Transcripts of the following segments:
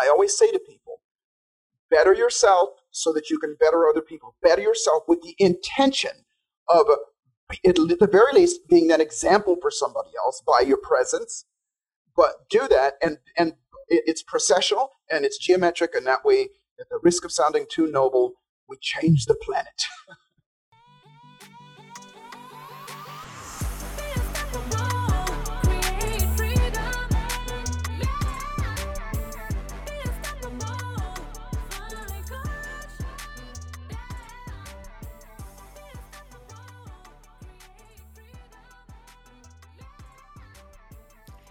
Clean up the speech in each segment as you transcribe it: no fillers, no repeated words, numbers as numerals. I always say to people, better yourself so that you can better other people. Better yourself with the intention of, at the very least, being an example for somebody else by your presence. But do that, and it's processional, and it's geometric, and that way, at the risk of sounding too noble, we change the planet.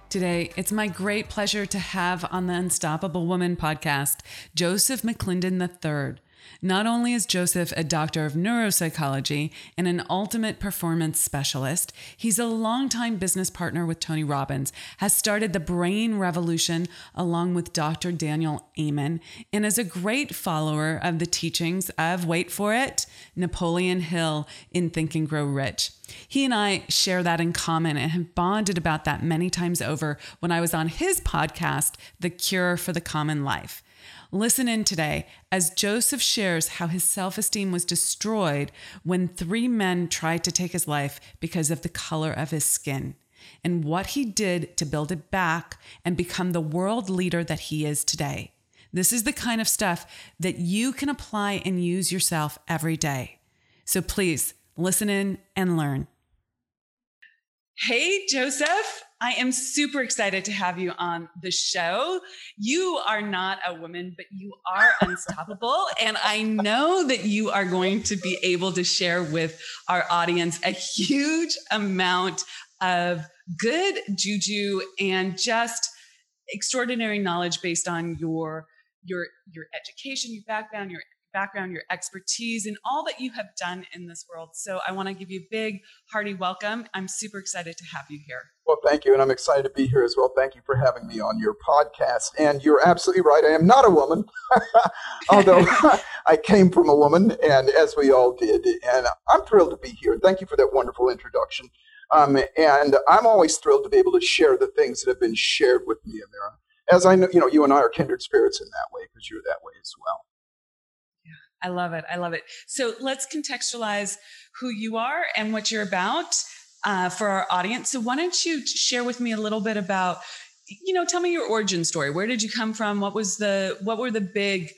Today, it's my great pleasure to have on the Unstoppable Woman podcast, Joseph McClendon III. Not only is Joseph a doctor of neuropsychology and an ultimate performance specialist, he's a longtime business partner with Tony Robbins, has started the Brain Revolution along with Dr. Daniel Amen, and is a great follower of the teachings of, wait for it, Napoleon Hill in Think and Grow Rich. He and I share that in common and have bonded about that many times over when I was on his podcast, The Cure for the Common Life. Listen in today as Joseph shares how his self-esteem was destroyed when three men tried to take his life because of the color of his skin, and what he did to build it back and become the world leader that he is today. This is the kind of stuff that you can apply and use yourself every day. So please listen in and learn. Hey, Joseph. I am super excited to have you on the show. You are not a woman, but you are unstoppable. And I know that you are going to be able to share with our audience a huge amount of good juju and just extraordinary knowledge based on your education, your background, your expertise, and all that you have done in this world. So I want to give you a big, hearty welcome. I'm super excited to have you here. Well, thank you. And I'm excited to be here as well. Thank you for having me on your podcast. And you're absolutely right. I am not a woman, although I came from a woman, and as we all did. And I'm thrilled to be here. Thank you for that wonderful introduction. And I'm always thrilled to be able to share the things that have been shared with me, Amira. As I know, you and I are kindred spirits in that way, because you're that way as well. I love it. I love it. So let's contextualize who you are and what you're about for our audience. So why don't you share with me a little bit about, tell me your origin story. Where did you come from? What were the big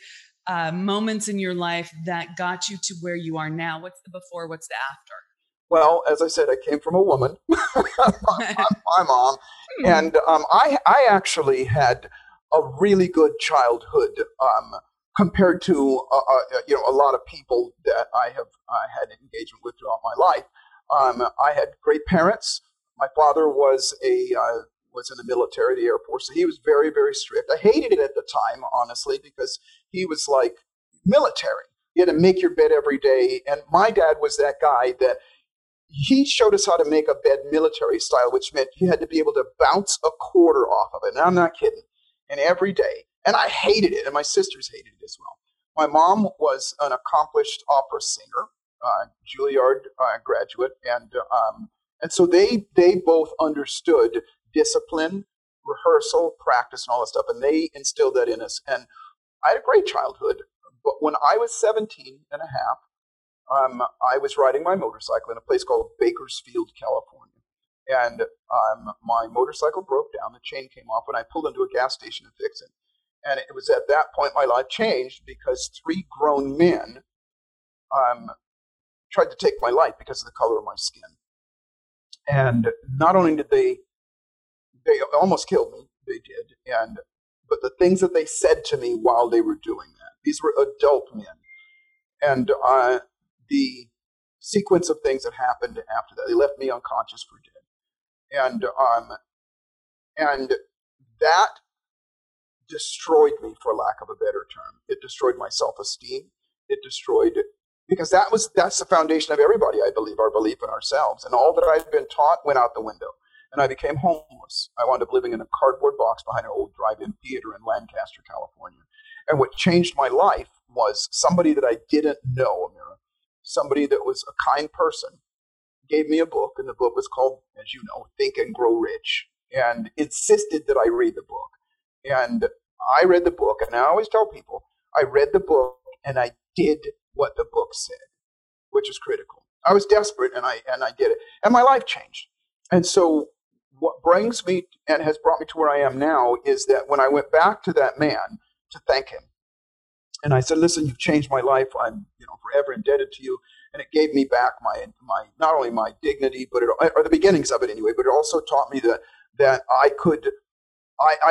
moments in your life that got you to where you are now? What's the before? What's the after? Well, as I said, I came from a woman, my mom, and I actually had a really good childhood. Compared to a lot of people that I had engagement with throughout my life, I had great parents. My father was in the military, the Air Force, so he was very, very strict. I hated it at the time, honestly, because he was like military. You had to make your bed every day, and my dad was that guy that he showed us how to make a bed military style, which meant you had to be able to bounce a quarter off of it. And I'm not kidding. And every day. And I hated it, and my sisters hated it as well. My mom was an accomplished opera singer, Juilliard graduate, and so they both understood discipline, rehearsal, practice, and all that stuff, and they instilled that in us. And I had a great childhood, but when I was 17 and a half, I was riding my motorcycle in a place called Bakersfield, California. And my motorcycle broke down, the chain came off, and I pulled into a gas station to fix it. And it was at that point my life changed, because three grown men tried to take my life because of the color of my skin. And not only did they almost killed me, they did, but the things that they said to me while they were doing that, these were adult men. And the sequence of things that happened after that, they left me unconscious for dead. And that destroyed me, for lack of a better term. It destroyed my self-esteem. It destroyed, because that's the foundation of everybody, I believe, our belief in ourselves. And all that I'd been taught went out the window. And I became homeless. I wound up living in a cardboard box behind an old drive-in theater in Lancaster, California. And what changed my life was somebody that I didn't know, Amira, somebody that was a kind person, gave me a book, and the book was called, as you know, Think and Grow Rich, and insisted that I read the book. And I read the book, and I always tell people, I read the book and I did what the book said, which is critical. I was desperate, and I did it, and my life changed. And so what brings me and has brought me to where I am now is that when I went back to that man to thank him, and I said, "Listen, you've changed my life. I'm, forever indebted to you." And it gave me back my not only my dignity, but or the beginnings of it anyway. But it also taught me that I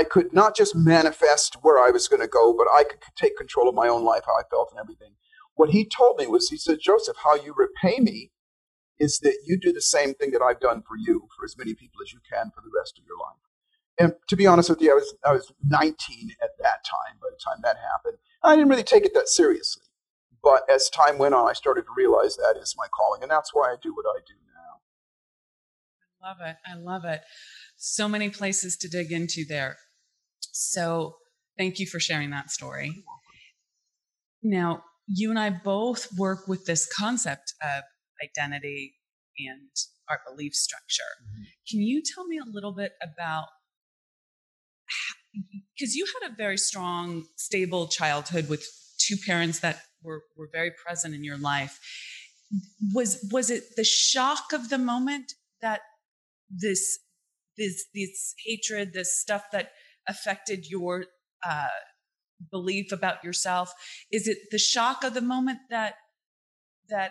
could not just manifest where I was going to go, but I could take control of my own life, how I felt, and everything. What he told me was, he said, "Joseph, how you repay me is that you do the same thing that I've done for you, for as many people as you can for the rest of your life." And to be honest with you, I was 19 at that time, by the time that happened. I didn't really take it that seriously. But as time went on, I started to realize that is my calling, and that's why I do what I do now. I love it. I love it. So many places to dig into there. So thank you for sharing that story. Now, you and I both work with this concept of identity and our belief structure. Mm-hmm. Can you tell me a little bit about, because you had a very strong, stable childhood with two parents that were very present in your life. Was it the shock of the moment that this hatred, this stuff that affected your belief about yourself? Is it the shock of the moment that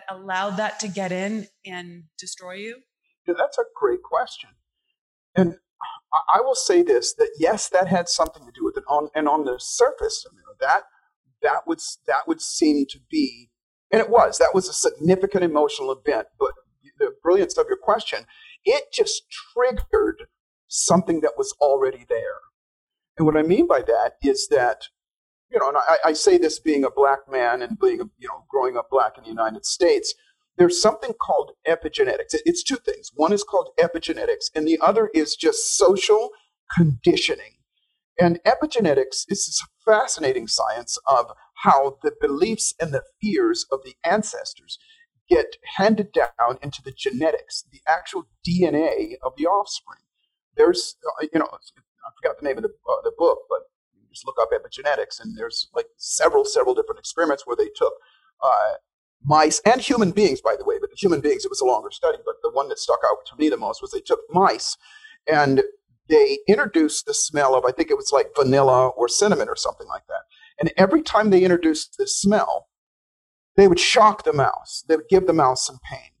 allowed that to get in and destroy you? Yeah, that's a great question. And I will say this, that yes, that had something to do with it. On the surface, that would seem to be, and it was, that was a significant emotional event. But the brilliance of your question, it just triggered something that was already there. And what I mean by that is that, and I say this being a black man and being, growing up black in the United States, there's something called epigenetics. It's two things. One is called epigenetics, and the other is just social conditioning. And epigenetics is this fascinating science of how the beliefs and the fears of the ancestors get handed down into the genetics, the actual DNA of the offspring. There's, I forgot the name of the book, but you just look up epigenetics, and there's like several different experiments where they took mice and human beings, by the way, but the human beings, it was a longer study, but the one that stuck out to me the most was they took mice and they introduced the smell of, I think it was like vanilla or cinnamon or something like that. And every time they introduced the smell, they would shock the mouse. They would give the mouse some pain.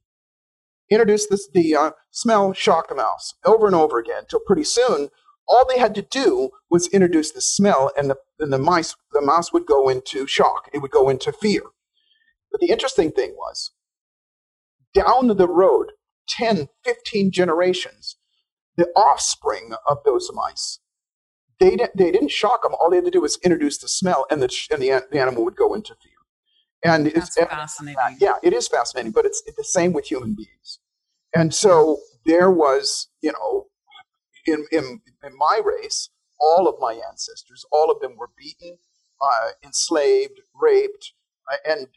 Introduce the smell, shock the mouse over and over again until pretty soon, all they had to do was introduce the smell, and the mouse would go into shock. It would go into fear. But the interesting thing was, down the road, 10, 15 generations, the offspring of those mice, they didn't shock them. All they had to do was introduce the smell, and the animal would go into fear. And that's fascinating. Yeah, it is fascinating, but it's the same with human beings. And so there was, in my race, all of my ancestors, all of them were beaten, enslaved, raped, and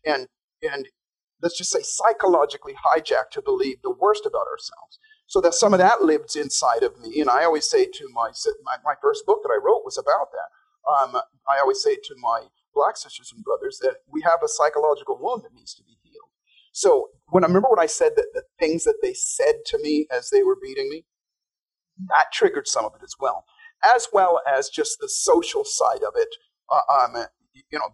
let's just say psychologically hijacked to believe the worst about ourselves. So that some of that lives inside of me. And I always say to my first book that I wrote was about that. I always say to my black sisters and brothers that we have a psychological wound that needs to be healed. So remember when I said that the things that they said to me as they were beating me, that triggered some of it as well as just the social side of it,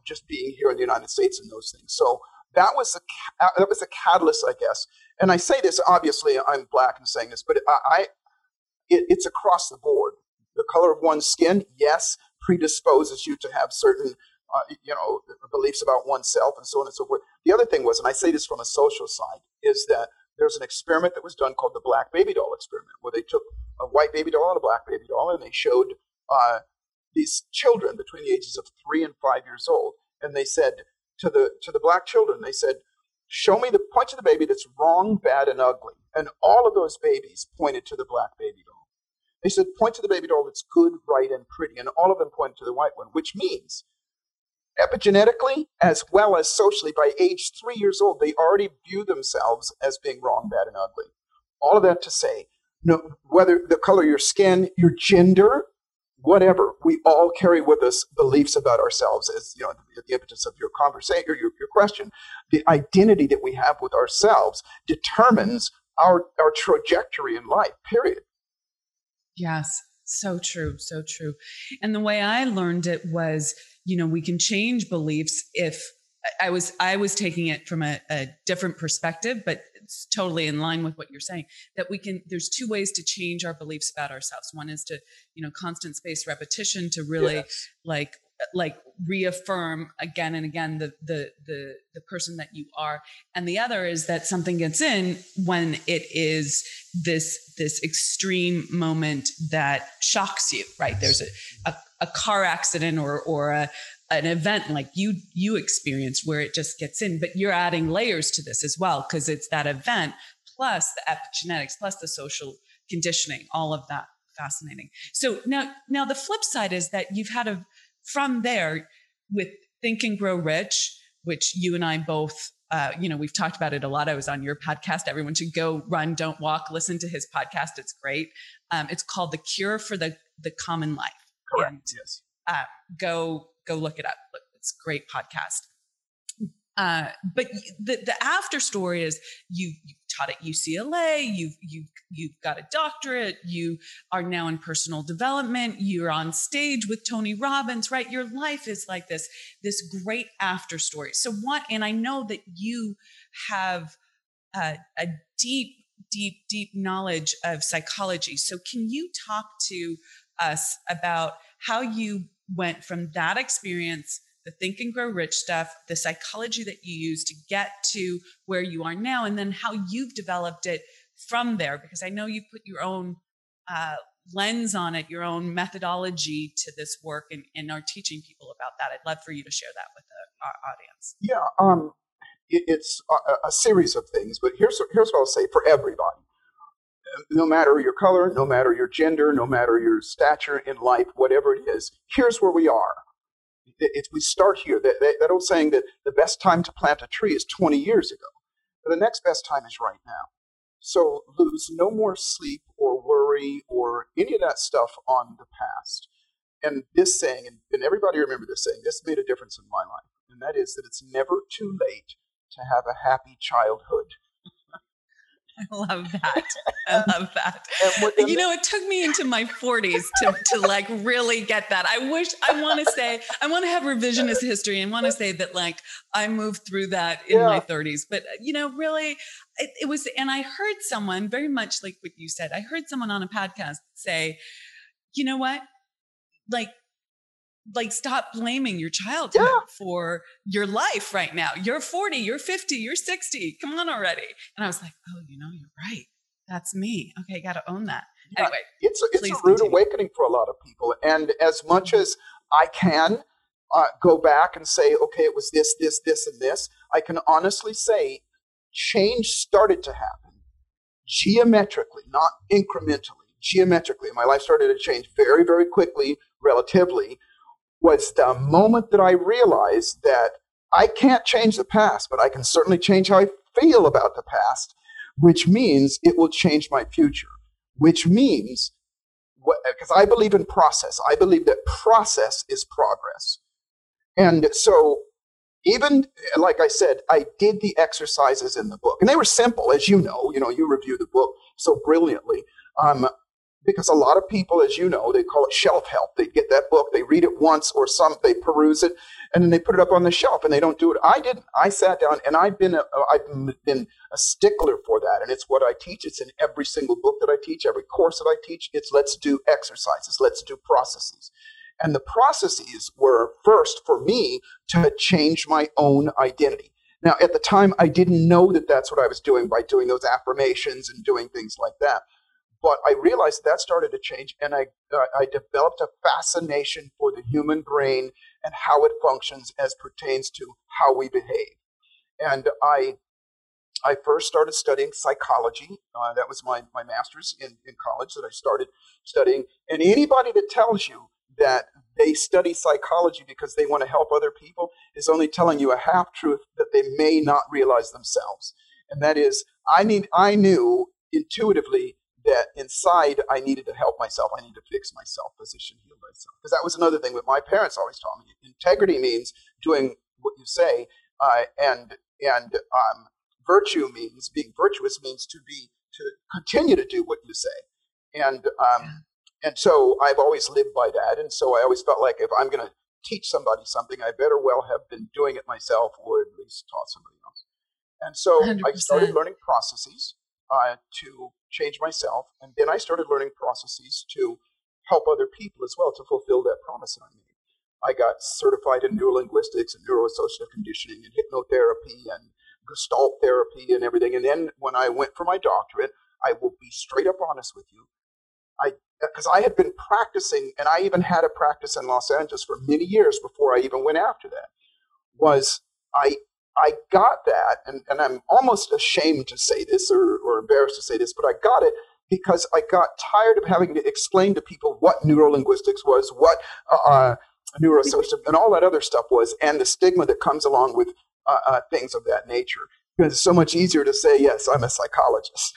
just being here in the United States and those things. So that was a catalyst, I guess. And I say this, obviously, I'm black and saying this, but it's across the board. The color of one's skin, yes, predisposes you to have certain, beliefs about oneself and so on and so forth. The other thing was, and I say this from a social side, is that there's an experiment that was done called the black baby doll experiment, where they took a white baby doll and a black baby doll, and they showed these children between the ages of 3 and 5 years old. And they said to the black children, they said, "Show me the point of the baby that's wrong, bad, and ugly." And all of those babies pointed to the black baby doll. They said, "Point to the baby doll that's good, right, and pretty." And all of them pointed to the white one, which means epigenetically as well as socially, by age 3 years old, they already view themselves as being wrong, bad, and ugly. All of that to say, whether the color of your skin, your gender, whatever, we all carry with us beliefs about ourselves, as you know, the impetus of your conversation or your question. The identity that we have with ourselves determines our trajectory in life, period. Yes. So true. So true. And the way I learned it was, you know, we can change beliefs if I was taking it from a different perspective, but it's totally in line with what you're saying, that we can, there's two ways to change our beliefs about ourselves. One is to, you know, constant space repetition to really like reaffirm again and again, the person that you are. And the other is that something gets in when it is this extreme moment that shocks you, right? There's a car accident or an event like you experienced where it just gets in, but you're adding layers to this as well, because it's that event plus the epigenetics, plus the social conditioning, all of that. Fascinating. So now the flip side is that you've had from there with Think and Grow Rich, which you and I both, you know, we've talked about it a lot. I was on your podcast. Everyone should go run, don't walk, listen to his podcast. It's great. It's called The Cure for the Common Life. Correct. And, yes. Go look it up. It's a great podcast. But the after story is you taught at UCLA, you've got a doctorate, you are now in personal development, you're on stage with Tony Robbins, right? Your life is like this great after story. So and I know that you have a deep, deep, deep knowledge of psychology. So can you talk to us about how you went from that experience, the Think and Grow Rich stuff, the psychology that you use to get to where you are now, and then how you've developed it from there? Because I know you put your own lens on it, your own methodology to this work, and are teaching people about that. I'd love for you to share that with our audience. Yeah, it's a series of things, but here's what I'll say for everybody. No matter your color, no matter your gender, no matter your stature in life, whatever it is, here's where we are. We start here. That old saying that the best time to plant a tree is 20 years ago, but the next best time is right now. So lose no more sleep or worry or any of that stuff on the past. And this saying, and everybody remember this saying, this made a difference in my life, and that is that it's never too late to have a happy childhood. I love that. I love that. You know, it took me into my 40s to like really get that. I want to have revisionist history and want to say that like I moved through that in my 30s. But, you know, really, it was, and I heard someone very much like what you said. I heard someone on a podcast say, you know what, like stop blaming your childhood for your life right now. You're 40, you're 50, you're 60. Come on already. And I was like, oh, you know, you're right. That's me. Okay. Got to own that. Yeah, anyway, it's a rude awakening for a lot of people. And as much as I can go back and say, okay, it was this, this, this, and this, I can honestly say change started to happen geometrically, not incrementally, geometrically. My life started to change very, very quickly, relatively, was the moment that I realized that I can't change the past, but I can certainly change how I feel about the past, which means it will change my future, which means, because I believe in process. I believe that process is progress. And so even, like I said, I did the exercises in the book. And they were simple, as you know, you review the book so brilliantly. Because a lot of people, as you know, they call it shelf help. They get that book, they read it once or some, they peruse it, and then they put it up on the shelf and they don't do it. I didn't. I sat down, and I've been a stickler for that. And it's what I teach. It's in every single book that I teach, every course that I teach. It's let's do exercises, let's do processes. And the processes were first for me to change my own identity. Now, at the time, I didn't know that that's what I was doing by doing those affirmations and doing things like that. But I realized that started to change, and I developed a fascination for the human brain and how it functions as pertains to how we behave. And I first started studying psychology. That was my master's in college that I started studying. And anybody that tells you that they study psychology because they want to help other people is only telling you a half-truth that they may not realize themselves. And that is, I knew intuitively that inside I needed to help myself. I need to fix myself, position, heal myself. Because that was another thing that my parents always taught me. Integrity means doing what you say, and virtue means being virtuous means to continue to do what you say. And so I've always lived by that. And so I always felt like if I'm going to teach somebody something, I better well have been doing it myself or at least taught somebody else. And so 100%. I started learning processes to change myself. And then I started learning processes to help other people as well to fulfill that promise that I made. I got certified in neurolinguistics and neuroassociative conditioning and hypnotherapy and gestalt therapy and everything. And then when I went for my doctorate, I will be straight up honest with you. Because I had been practicing, and I even had a practice in Los Angeles for many years before I even went after that, was I got that, and I'm almost ashamed to say this or embarrassed to say this, but I got it because I got tired of having to explain to people what neurolinguistics was, what neuroassociative and all that other stuff was, and the stigma that comes along with things of that nature. Because it's so much easier to say, yes, I'm a psychologist.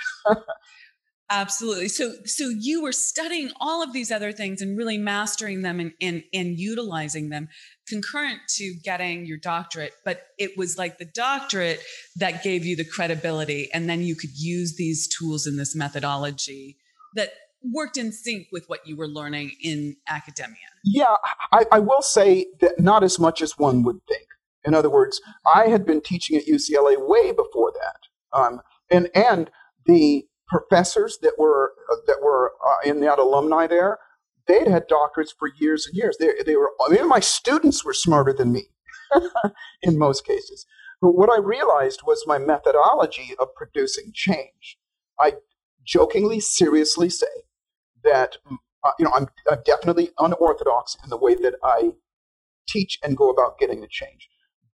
Absolutely. So you were studying all of these other things and really mastering them and utilizing them concurrent to getting your doctorate, but it was like the doctorate that gave you the credibility, and then you could use these tools and this methodology that worked in sync with what you were learning in academia. Yeah, I will say that not as much as one would think. In other words, I had been teaching at UCLA way before that, and the professors that were in that alumni there, they'd had doctorates for years and years. Even my students were smarter than me in most cases. But what I realized was my methodology of producing change. I jokingly, seriously say that I'm definitely unorthodox in the way that I teach and go about getting the change,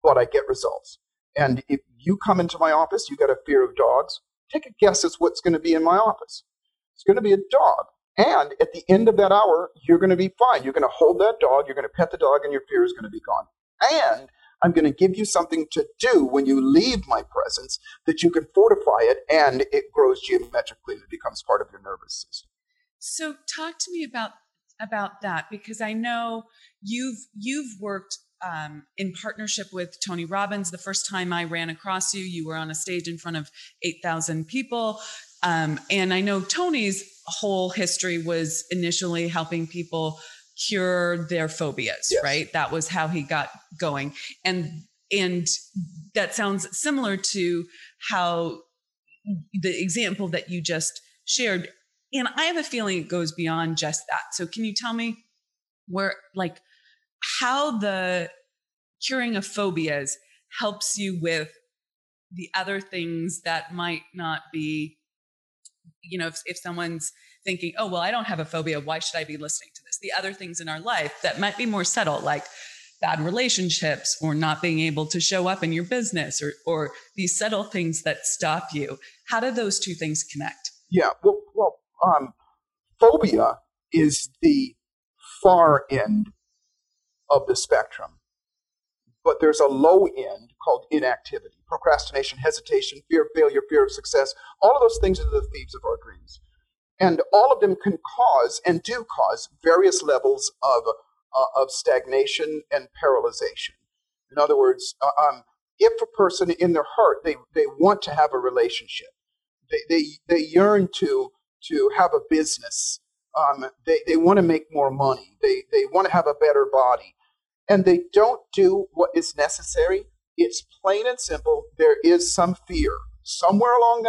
but I get results. And if you come into my office, you got a fear of dogs. Take a guess as what's going to be in my office. It's going to be a dog. And at the end of that hour, you're going to be fine. You're going to hold that dog. You're going to pet the dog, and your fear is going to be gone. And I'm going to give you something to do when you leave my presence that you can fortify it, and it grows geometrically and it becomes part of your nervous system. So talk to me about that, because I know you've worked in partnership with Tony Robbins. The first time I ran across you, you were on a stage in front of 8,000 people. And I know Tony's whole history was initially helping people cure their phobias, yes. Right? That was how he got going. And that sounds similar to how the example that you just shared. And I have a feeling it goes beyond just that. So can you tell me where, like, how the curing of phobias helps you with the other things that might not be, if someone's thinking, oh, well, I don't have a phobia, why should I be listening to this? The other things in our life that might be more subtle, like bad relationships or not being able to show up in your business or these subtle things that stop you. How do those two things connect? Yeah, well, phobia is the far end of the spectrum. But there's a low end called inactivity, procrastination, hesitation, fear of failure, fear of success. All of those things are the thieves of our dreams. And all of them can cause and do cause various levels of stagnation and paralyzation. In other words, if a person in their heart, they want to have a relationship, they yearn to have a business, they want to make more money, they want to have a better body, and they don't do what is necessary, it's plain and simple. There is some fear somewhere along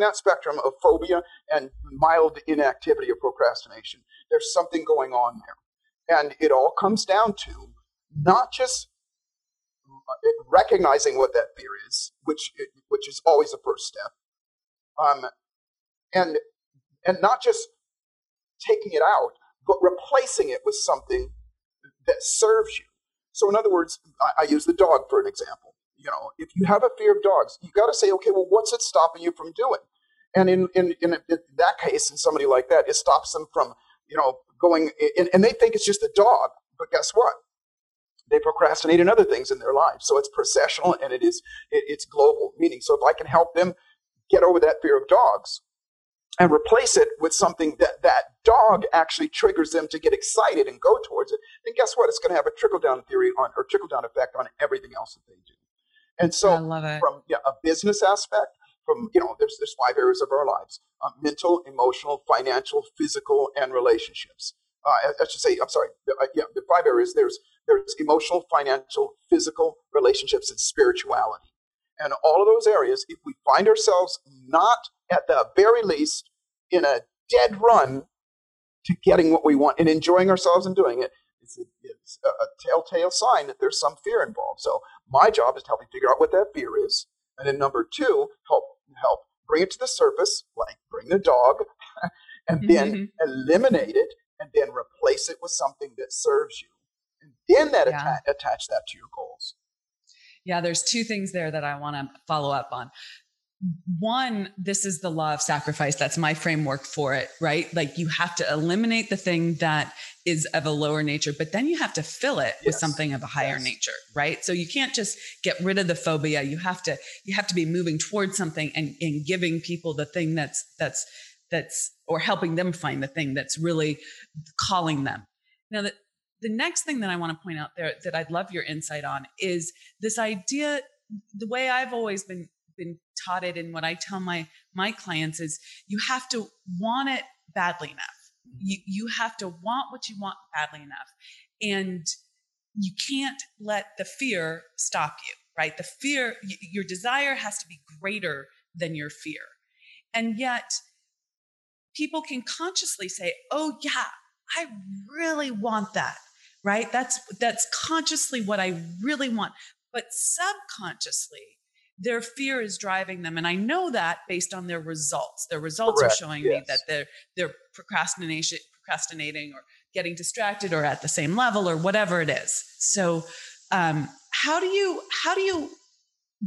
that spectrum of phobia and mild inactivity or procrastination. There's something going on there. And it all comes down to not just recognizing what that fear is, which is always the first step, and not just taking it out, but replacing it with something that serves you. So in other words, I use the dog for an example. If you have a fear of dogs, you got to say, okay, well, what's it stopping you from doing? And in that case, in somebody like that, it stops them from, going, and they think it's just the dog, but guess what? They procrastinate in other things in their lives. So it's processional and it's global, meaning, so if I can help them get over that fear of dogs, and replace it with something that dog actually triggers them to get excited and go towards it, then guess what? It's going to have a trickle-down effect on everything else that they do. And so from a business aspect, from, there's 5 areas of our lives, mental, emotional, financial, physical, and relationships. The 5 areas, there's emotional, financial, physical, relationships, and spirituality. And all of those areas, if we find ourselves not at the very least in a dead run to getting what we want and enjoying ourselves and doing it, it's a telltale sign that there's some fear involved. So my job is to help you figure out what that fear is. And then number 2, help bring it to the surface, like bring the dog, and then eliminate it, and then replace it with something that serves you. And then attach that to your goals. Yeah, there's 2 things there that I want to follow up on. One, this is the law of sacrifice. That's my framework for it, right? Like you have to eliminate the thing that is of a lower nature, but then you have to fill it with something of a higher nature, right? So you can't just get rid of the phobia. You have to be moving towards something and giving people the thing that's or helping them find the thing that's really calling them. Now the next thing that I want to point out there that I'd love your insight on is this idea, the way I've always been taught it, and what I tell my clients is you have to want it badly enough. You have to want what you want badly enough, and you can't let the fear stop you, right? The fear, your desire has to be greater than your fear. And yet people can consciously say, oh yeah, I really want that, right? That's consciously what I really want, but subconsciously their fear is driving them. And I know that based on their results. Their results Correct. Are showing me that they're procrastinating or getting distracted or at the same level or whatever it is. So how do you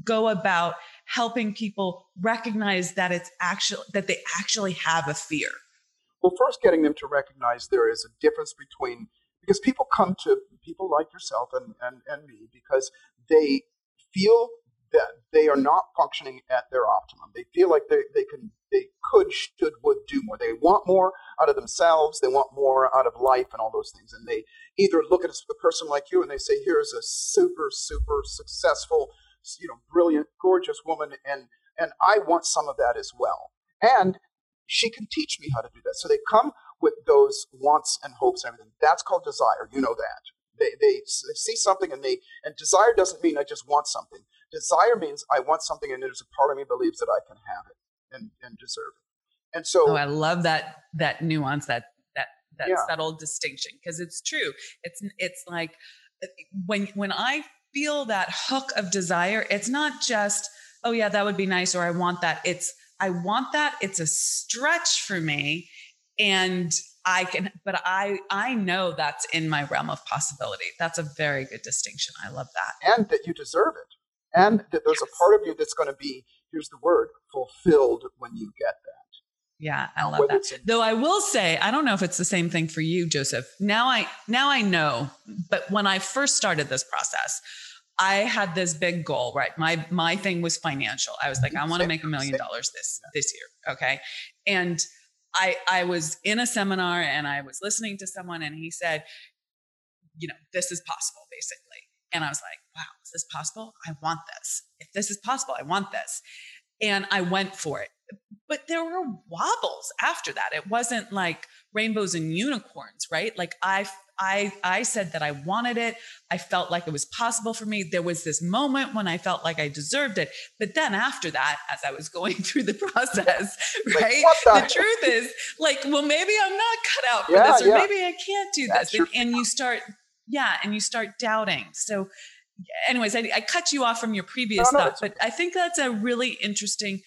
go about helping people recognize that that they actually have a fear? Well, first getting them to recognize there is a difference between, because people come to people like yourself and me because they feel that they are not functioning at their optimum. They feel like they could, should, would do more. They want more out of themselves. They want more out of life and all those things. And they either look at a person like you and they say, here's a super, super successful, brilliant, gorgeous woman. And I want some of that as well. And she can teach me how to do that. So they come with those wants and hopes and everything. That's called desire. You know that. They see something and desire doesn't mean I just want something. Desire means I want something and there's a part of me believes that I can have it and deserve it. And so I love that nuance, that subtle distinction, because it's true. It's like when I feel that hook of desire, it's not just, oh yeah, that would be nice, or I want that. It's I want that. It's a stretch for me, and I know that's in my realm of possibility. That's a very good distinction. I love that. And that you deserve it. And that there's a part of you that's going to be, here's the word, fulfilled when you get that. Yeah, I love that. Though I will say, I don't know if it's the same thing for you, Joseph. Now I know, but when I first started this process, I had this big goal, right? My thing was financial. I was like, I want to make $1 million this year. Okay. And I was in a seminar and I was listening to someone and he said, this is possible, basically. And I was like, wow, is this possible? I want this. If this is possible, I want this. And I went for it. But there were wobbles after that. It wasn't like rainbows and unicorns, right? Like I said that I wanted it. I felt like it was possible for me. There was this moment when I felt like I deserved it. But then after that, as I was going through the process, right? The truth is like, well, maybe I'm not cut out for this, or maybe I can't do this. And you start... Yeah. And you start doubting. So anyways, I cut you off from your previous thought, but I think that's a really interesting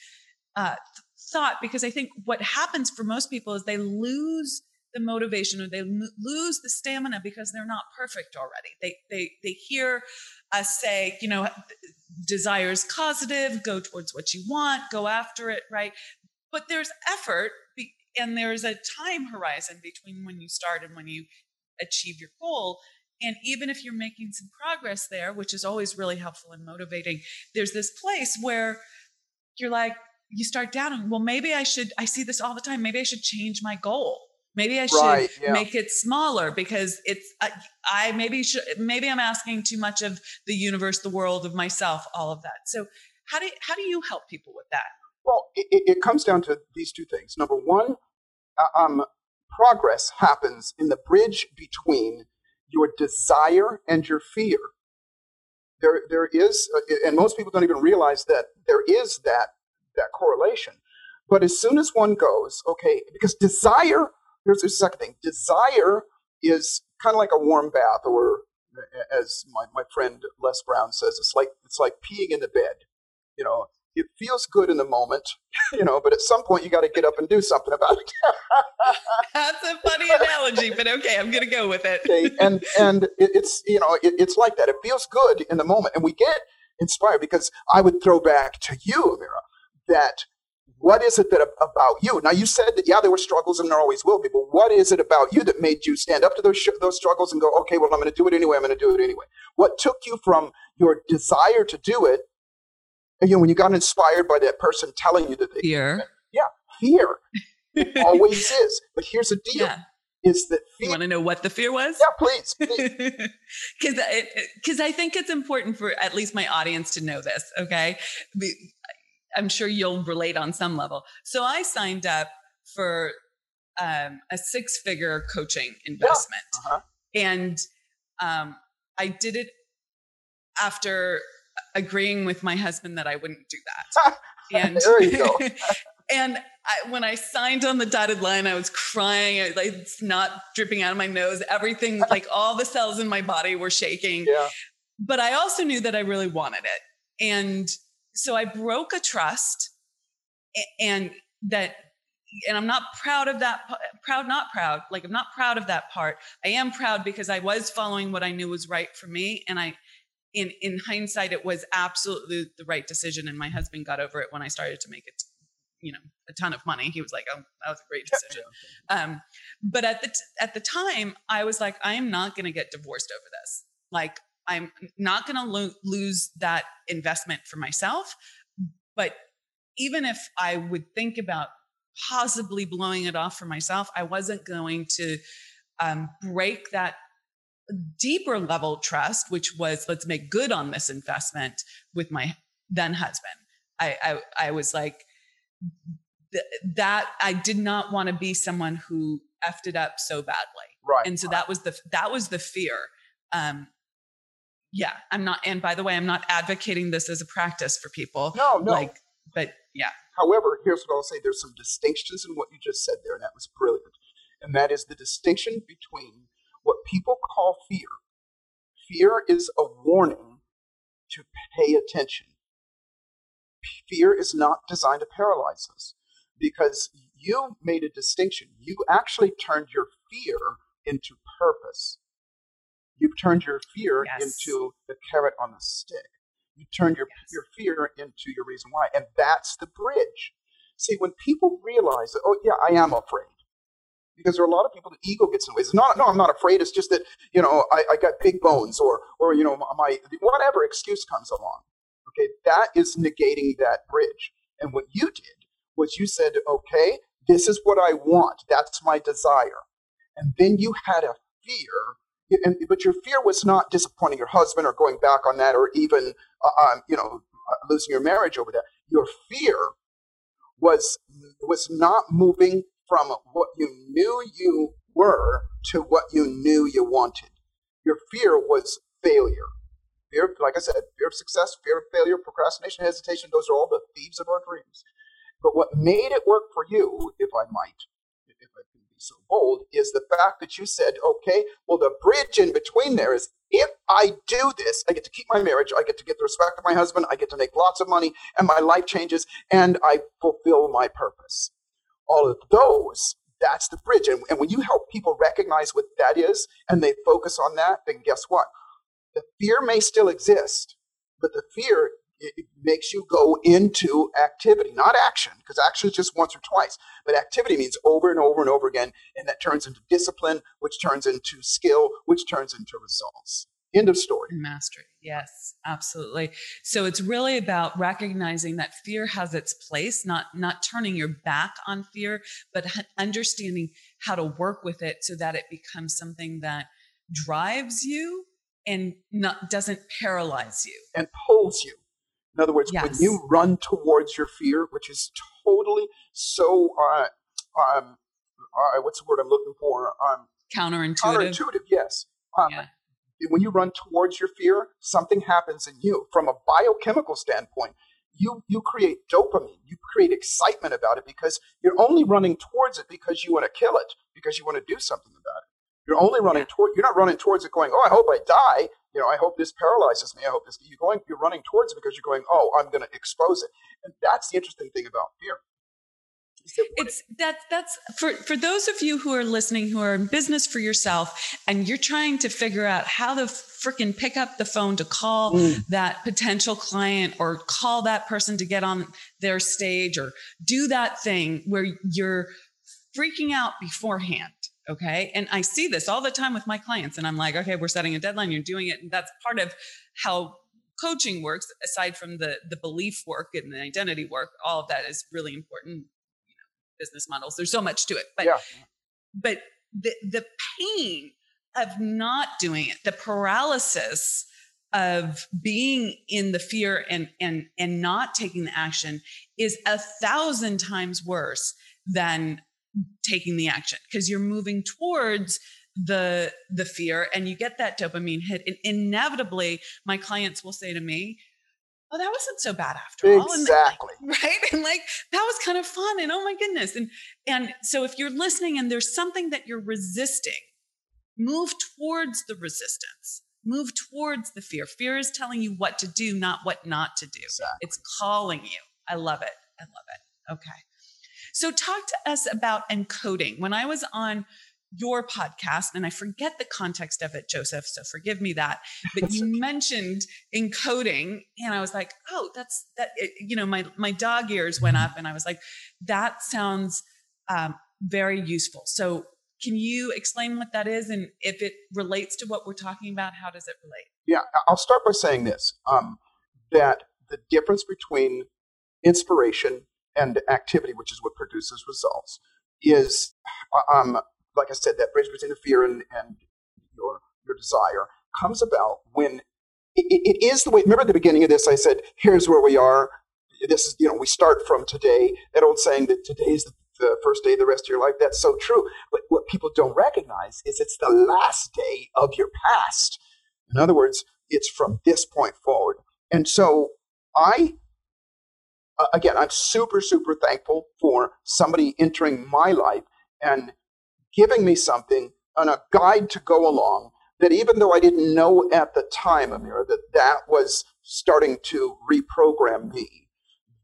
thought, because I think what happens for most people is they lose the motivation, or they lose the stamina because they're not perfect already. They hear us say, desire is causative, go towards what you want, go after it. Right. But there's effort and there's a time horizon between when you start and when you achieve your goal. And even if you're making some progress there, which is always really helpful and motivating, there's this place where you're like, you start doubting, well, maybe I should, I see this all the time. Maybe I should change my goal. Maybe I should make it smaller because it's, maybe I'm asking too much of the universe, the world, of myself, all of that. So how do you help people with that? Well, it comes down to these two things. Number one, progress happens in the bridge between your desire and your fear. There is, and most people don't even realize that there is that correlation. But as soon as one goes, okay, because desire, here's the second thing. Desire is kind of like a warm bath, or as my friend Les Brown says, it's like peeing in the bed. You know, it feels good in the moment, you know, but at some point you got to get up and do something about it. That's a funny analogy, but okay, I'm going to go with it. Okay, and it's, you know, it's like that. It feels good in the moment, and we get inspired, because I would throw back to you, Amira, that what is it that about you? Now, you said that, yeah, there were struggles and there always will be, but what is it about you that made you stand up to those struggles and go, okay, well, I'm going to do it anyway. What took you from your desire to do it? And, you know, when you got inspired by that person telling you that they fear. It always is. But here's the deal. Yeah. Is that fear. You want to know what the fear was? Yeah, please. Because I think it's important for at least my audience to know this, okay? I'm sure you'll relate on some level. So I signed up for a six-figure coaching investment. Yeah. Uh-huh. And I did it after agreeing with my husband that I wouldn't do that. And there you go. And when I signed on the dotted line, I was crying. I was like, it's not dripping out of my nose. Everything, like all the cells in my body were shaking. Yeah. But I also knew that I really wanted it. And so I broke a trust, and I'm not proud of that. I'm not proud of that part. I am proud because I was following what I knew was right for me. And in hindsight, it was absolutely the right decision. And my husband got over it when I started to make it, you know, a ton of money. He was like, oh, that was a great decision. But at the time I was like, I'm not going to get divorced over this. Like, I'm not going to lose that investment for myself. But even if I would think about possibly blowing it off for myself, I wasn't going to break that deeper level trust, which was, let's make good on this investment with my then husband. I was like, that I did not want to be someone who effed it up so badly. Right. And so that was the fear. Yeah, I'm not. And by the way, I'm not advocating this as a practice for people. No. But yeah. However, here's what I'll say. There's some distinctions in what you just said there, and that was brilliant. And that is the distinction between what people call fear. Fear is a warning to pay attention. Fear is not designed to paralyze us, because you made a distinction. You actually turned your fear into purpose. You've turned your fear into the carrot on the stick. You turned your fear into your reason why. And that's the bridge. See, when people realize that, oh, yeah, I am afraid. Because there are a lot of people, the ego gets in the way. It's not, no, I'm not afraid. It's just that, you know, I got big bones or you know, my whatever excuse comes along. Okay, that is negating that bridge. And what you did was you said, okay, this is what I want. That's my desire. And then you had a fear. But your fear was not disappointing your husband or going back on that, or even, you know, losing your marriage over that. Your fear was not moving from what you knew you were to what you knew you wanted. Your fear was failure. Fear, like I said, fear of success, fear of failure, procrastination, hesitation. Those are all the thieves of our dreams. But what made it work for you, if I can be so bold, is the fact that you said, okay, well, the bridge in between there is, if I do this, I get to keep my marriage, I get to get the respect of my husband, I get to make lots of money, and my life changes, and I fulfill my purpose. All of those, that's the bridge. And when you help people recognize what that is, and they focus on that, then guess what? The fear may still exist, but the fear, it makes you go into activity, not action, because action is just once or twice. But activity means over and over and over again, and that turns into discipline, which turns into skill, which turns into results. End of story. Mastery. Yes, absolutely. So it's really about recognizing that fear has its place, not turning your back on fear, but understanding how to work with it so that it becomes something that drives you and doesn't paralyze you. And pulls you. In other words, yes. When you run towards your fear, which is totally so, what's the word I'm looking for? Counterintuitive. Counterintuitive, yes. Yeah. When you run towards your fear, something happens in you. From a biochemical standpoint, you create dopamine. You create excitement about it because you're only running towards it because you want to kill it, because you want to do something about it. You're only running toward. You're not running towards it going, oh, I hope I die. You know, I hope this paralyzes me. I hope this. You're running towards it because you're going, oh, I'm going to expose it. And that's the interesting thing about fear. That's for those of you who are listening, who are in business for yourself, and you're trying to figure out how to freaking pick up the phone to call that potential client or call that person to get on their stage or do that thing where you're freaking out beforehand. Okay. And I see this all the time with my clients and I'm like, okay, we're setting a deadline. You're doing it. And that's part of how coaching works. Aside from the belief work and the identity work, all of that is really important. Business models. There's so much to it, but the pain of not doing it, the paralysis of being in the fear and not taking the action is 1,000 times worse than taking the action because you're moving towards the fear and you get that dopamine hit. And inevitably my clients will say to me, oh, that wasn't so bad after all. Exactly. And like, right. And like, that was kind of fun. And oh my goodness. And so if you're listening and there's something that you're resisting, move towards the resistance, move towards the fear. Fear is telling you what to do, not what not to do. Exactly. It's calling you. I love it. I love it. Okay. So talk to us about encoding. When I was on your podcast, and I forget the context of it, Joseph, so forgive me that, but you mentioned encoding and I was like, oh, my dog ears went up and I was like, that sounds very useful. So can you explain what that is? And if it relates to what we're talking about, how does it relate? Yeah. I'll start by saying this, that the difference between inspiration and activity, which is what produces results, is, like I said, that bridge between the fear and your desire comes about when it is the way. Remember at the beginning of this, I said, here's where we are. This is, we start from today. That old saying that today's the first day of the rest of your life. That's so true. But what people don't recognize is it's the last day of your past. In other words, it's from this point forward. And so I'm super, super thankful for somebody entering my life and giving me something and a guide to go along that even though I didn't know at the time, Amira, that was starting to reprogram me.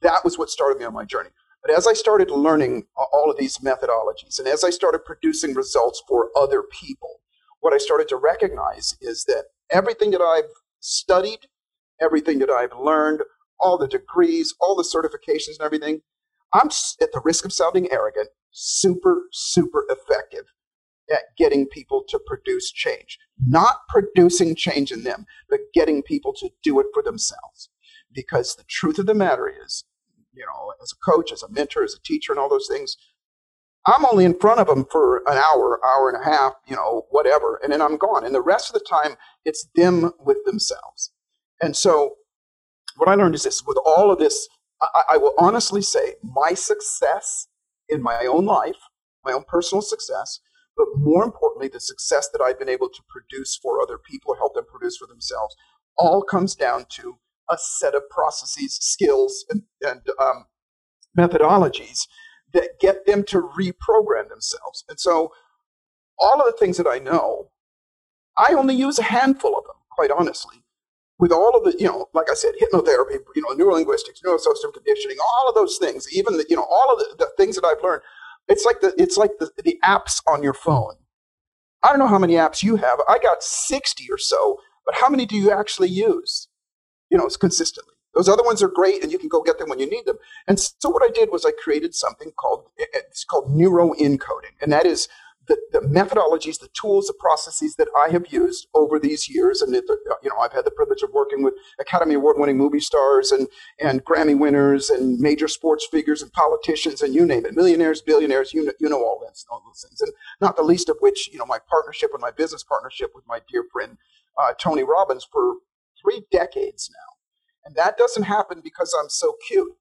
That was what started me on my journey. But as I started learning all of these methodologies and as I started producing results for other people, what I started to recognize is that everything that I've studied, everything that I've learned, all the degrees, all the certifications and everything, I'm, at the risk of sounding arrogant, super, super effective at getting people to produce change. Not producing change in them, but getting people to do it for themselves. Because the truth of the matter is, as a coach, as a mentor, as a teacher, and all those things, I'm only in front of them for an hour, hour and a half, whatever, and then I'm gone. And the rest of the time, it's them with themselves. And so what I learned is this. With all of this, I will honestly say my success in my own life, my own personal success, but more importantly, the success that I've been able to produce for other people, help them produce for themselves, all comes down to a set of processes, skills, and methodologies that get them to reprogram themselves. And so all of the things that I know, I only use a handful of them, quite honestly. With all of the, like I said, hypnotherapy, neurolinguistics, neurosocial conditioning, all of those things, even the, all of the things that I've learned, it's like the apps on your phone. I don't know how many apps you have. I got 60 or so, but how many do you actually use? It's consistently. Those other ones are great, and you can go get them when you need them. And so what I did was I created something called neuroencoding, and that is the methodologies, the tools, the processes that I have used over these years, and I've had the privilege of working with Academy Award-winning movie stars and Grammy winners and major sports figures and politicians and you name it, millionaires, billionaires, all those things, and not the least of which, my partnership and my business partnership with my dear friend Tony Robbins for 3 decades now, and that doesn't happen because I'm so cute.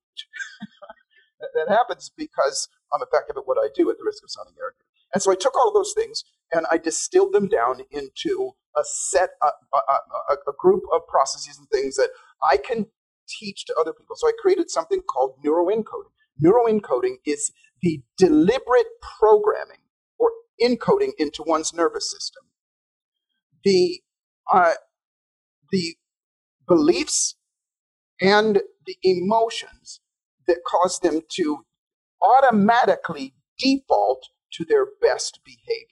That happens because I'm effective at what I do, at the risk of sounding arrogant. And so I took all of those things and I distilled them down into a group of processes and things that I can teach to other people. So I created something called neuroencoding. Neuroencoding is the deliberate programming or encoding into one's nervous system the beliefs and the emotions that cause them to automatically default to their best behavior.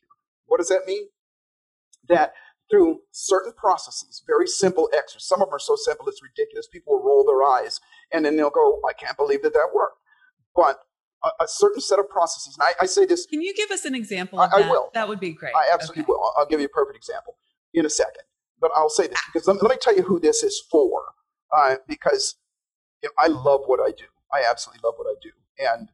What does that mean? That through certain processes, very simple exercises, some of them are so simple it's ridiculous. People will roll their eyes and then they'll go, I can't believe that worked. But a certain set of processes, and I say this. Can you give us an example of that? I will. That would be great. I absolutely will. I'll give you a perfect example in a second. But I'll say this, because let me tell you who this is for, because I love what I do. I absolutely love what I do. And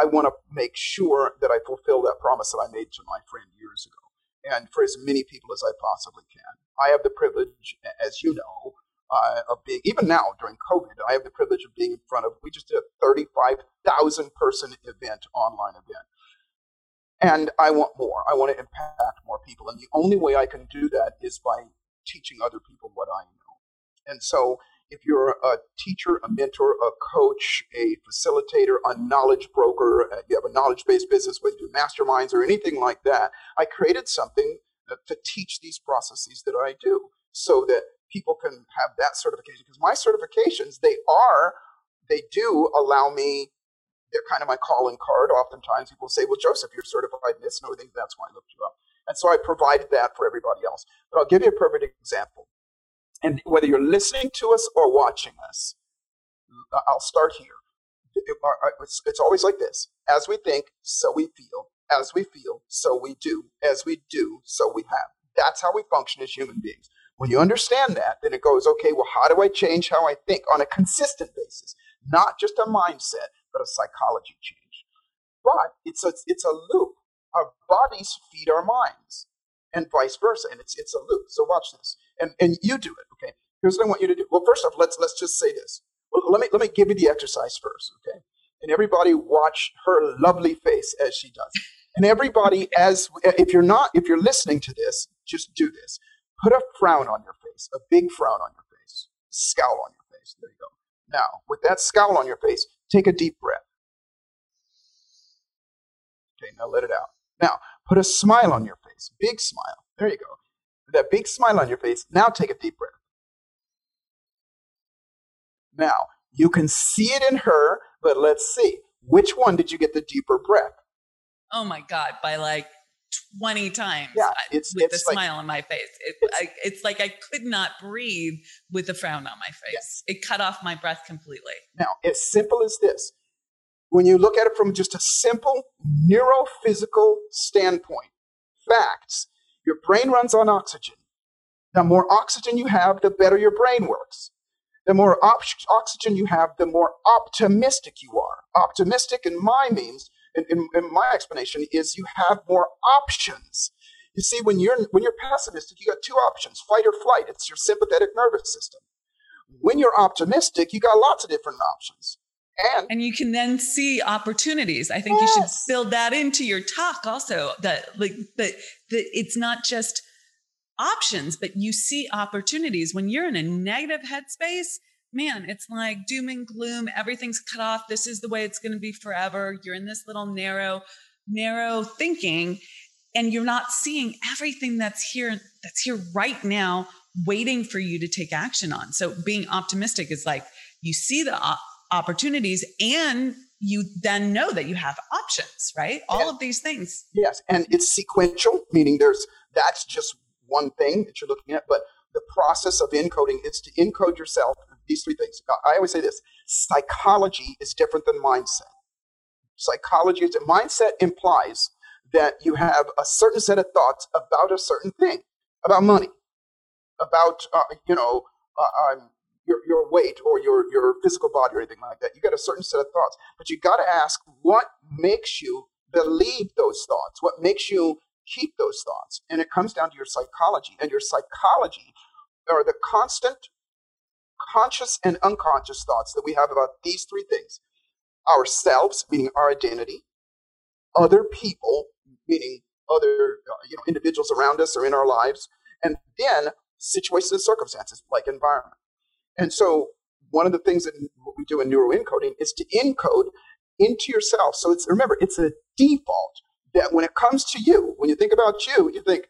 I want to make sure that I fulfill that promise that I made to my friend years ago, and for as many people as I possibly can. I have the privilege, as you know, of being, even now during COVID, I have the privilege of being in front of, we just did a 35,000 person event, online event. And I want more. I want to impact more people. And the only way I can do that is by teaching other people what I know. And so if you're a teacher, a mentor, a coach, a facilitator, a knowledge broker, you have a knowledge-based business, whether you do masterminds or anything like that, I created something to teach these processes that I do so that people can have that certification. Because my certifications, they do allow me, they're kind of my calling card. Oftentimes people say, well, Joseph, you're certified in this and everything. That's why I looked you up. And so I provided that for everybody else. But I'll give you a perfect example. And whether you're listening to us or watching us, I'll start here. It's always like this. As we think, so we feel. As we feel, so we do. As we do, so we have. That's how we function as human beings. When you understand that, then it goes, okay, well, how do I change how I think on a consistent basis? Not just a mindset, but a psychology change. But it's a loop. Our bodies feed our minds, and vice versa, and it's a loop. So watch this, and you do it. Okay, here's what I want you to do. Well, first off, let's just say this. Well, let me give you the exercise first. Okay, and everybody watch her lovely face as she does it. And everybody, if you're listening to this, just do this. Put a frown on your face, a big frown on your face, scowl on your face. There you go. Now, with that scowl on your face, take a deep breath. Okay, now let it out. Now, put a smile on your face, big smile. There you go. That big smile on your face. Now take a deep breath. Now, you can see it in her, but let's see. Which one did you get the deeper breath? Oh, my God, by like 20 times. Yeah, it's the smile on my face. It's like I could not breathe with the frown on my face. Yeah. It cut off my breath completely. Now, as simple as this. When you look at it from just a simple neurophysical standpoint, facts, your brain runs on oxygen. The more oxygen you have, the better your brain works. The more oxygen you have, the more optimistic you are. Optimistic, in my explanation, is you have more options. You see, when you're pessimistic, you got 2 options, fight or flight. It's your sympathetic nervous system. When you're optimistic, you got lots of different options. And you can then see opportunities. I think yes. You should build that into your talk also, that it's not just options, but you see opportunities. When you're in a negative headspace, man, it's like doom and gloom. Everything's cut off. This is the way it's going to be forever. You're in this little narrow thinking, and you're not seeing everything that's here right now, waiting for you to take action on. So being optimistic is like you see the opportunities, and you then know that you have options, right? All of these things. Yes, and it's sequential, meaning that's just one thing that you're looking at, but the process of encoding is to encode yourself these 3 things. I always say this, psychology is different than mindset. Mindset implies that you have a certain set of thoughts about a certain thing, about money, about your weight or your physical body or anything like that. You got a certain set of thoughts, but you got to ask what makes you believe those thoughts, what makes you keep those thoughts, and it comes down to your psychology. And your psychology are the constant conscious and unconscious thoughts that we have about these three things: ourselves, meaning our identity; other people, meaning other individuals around us or in our lives; and then situations and circumstances, like environment. And so one of the things that we do in neuroencoding is to encode into yourself. So it's, remember, it's a default that when it comes to you, when you think about you, you think,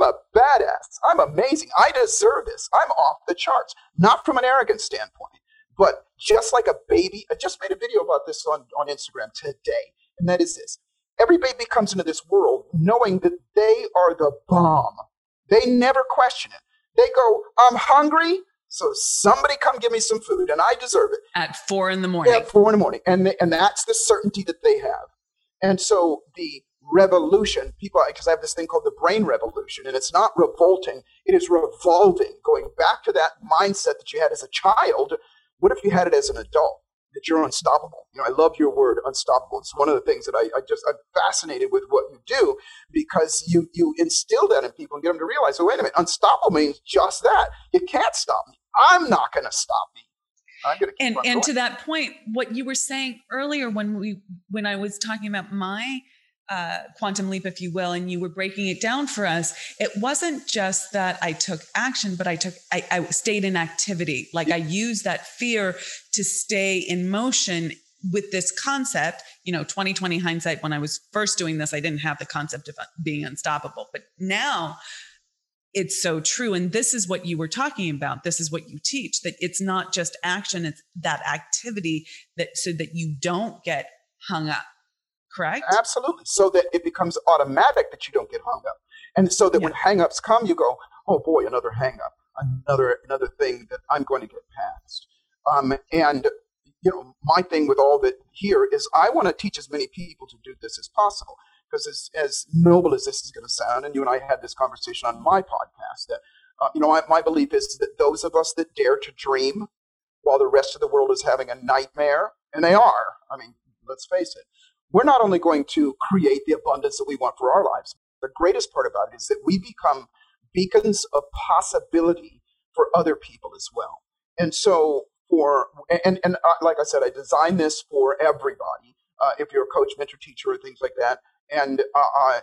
I'm a badass, I'm amazing, I deserve this, I'm off the charts. Not from an arrogant standpoint, but just like a baby. I just made a video about this on Instagram today, and that is this. Every baby comes into this world knowing that they are the bomb. They never question it. They go, I'm hungry, so somebody come give me some food, and I deserve it. At 4 in the morning. At 4 in the morning. And that's the certainty that they have. And so the revolution, people, because I have this thing called the Brain Revolution, and it's not revolting, it is revolving, going back to that mindset that you had as a child. What if you had it as an adult, that you're unstoppable? You know, I love your word, unstoppable. It's one of the things that I'm fascinated with what you do, because you instill that in people and get them to realize, oh, wait a minute, unstoppable means just that. You can't stop me. I'm not going to stop me. I'm going to keep on going. And to that point, what you were saying earlier when I was talking about my quantum leap, if you will, and you were breaking it down for us, it wasn't just that I took action, but I stayed in activity. Like I used that fear to stay in motion with this concept, 20/20 hindsight. When I was first doing this, I didn't have the concept of being unstoppable, but now it's so true. And this is what you were talking about. This is what you teach, that it's not just action, it's that activity, that so that you don't get hung up. Correct? Absolutely. So that it becomes automatic that you don't get hung up. And so that when hang-ups come, you go, oh boy, another hang-up, another thing that I'm going to get past. My thing with all that here is I want to teach as many people to do this as possible, because as noble as this is going to sound, and you and I had this conversation on my podcast, that, my belief is that those of us that dare to dream while the rest of the world is having a nightmare, and they are, I mean, let's face it, we're not only going to create the abundance that we want for our lives, the greatest part about it is that we become beacons of possibility for other people as well. And so like I said, I designed this for everybody. If you're a coach, mentor, teacher, or things like that, and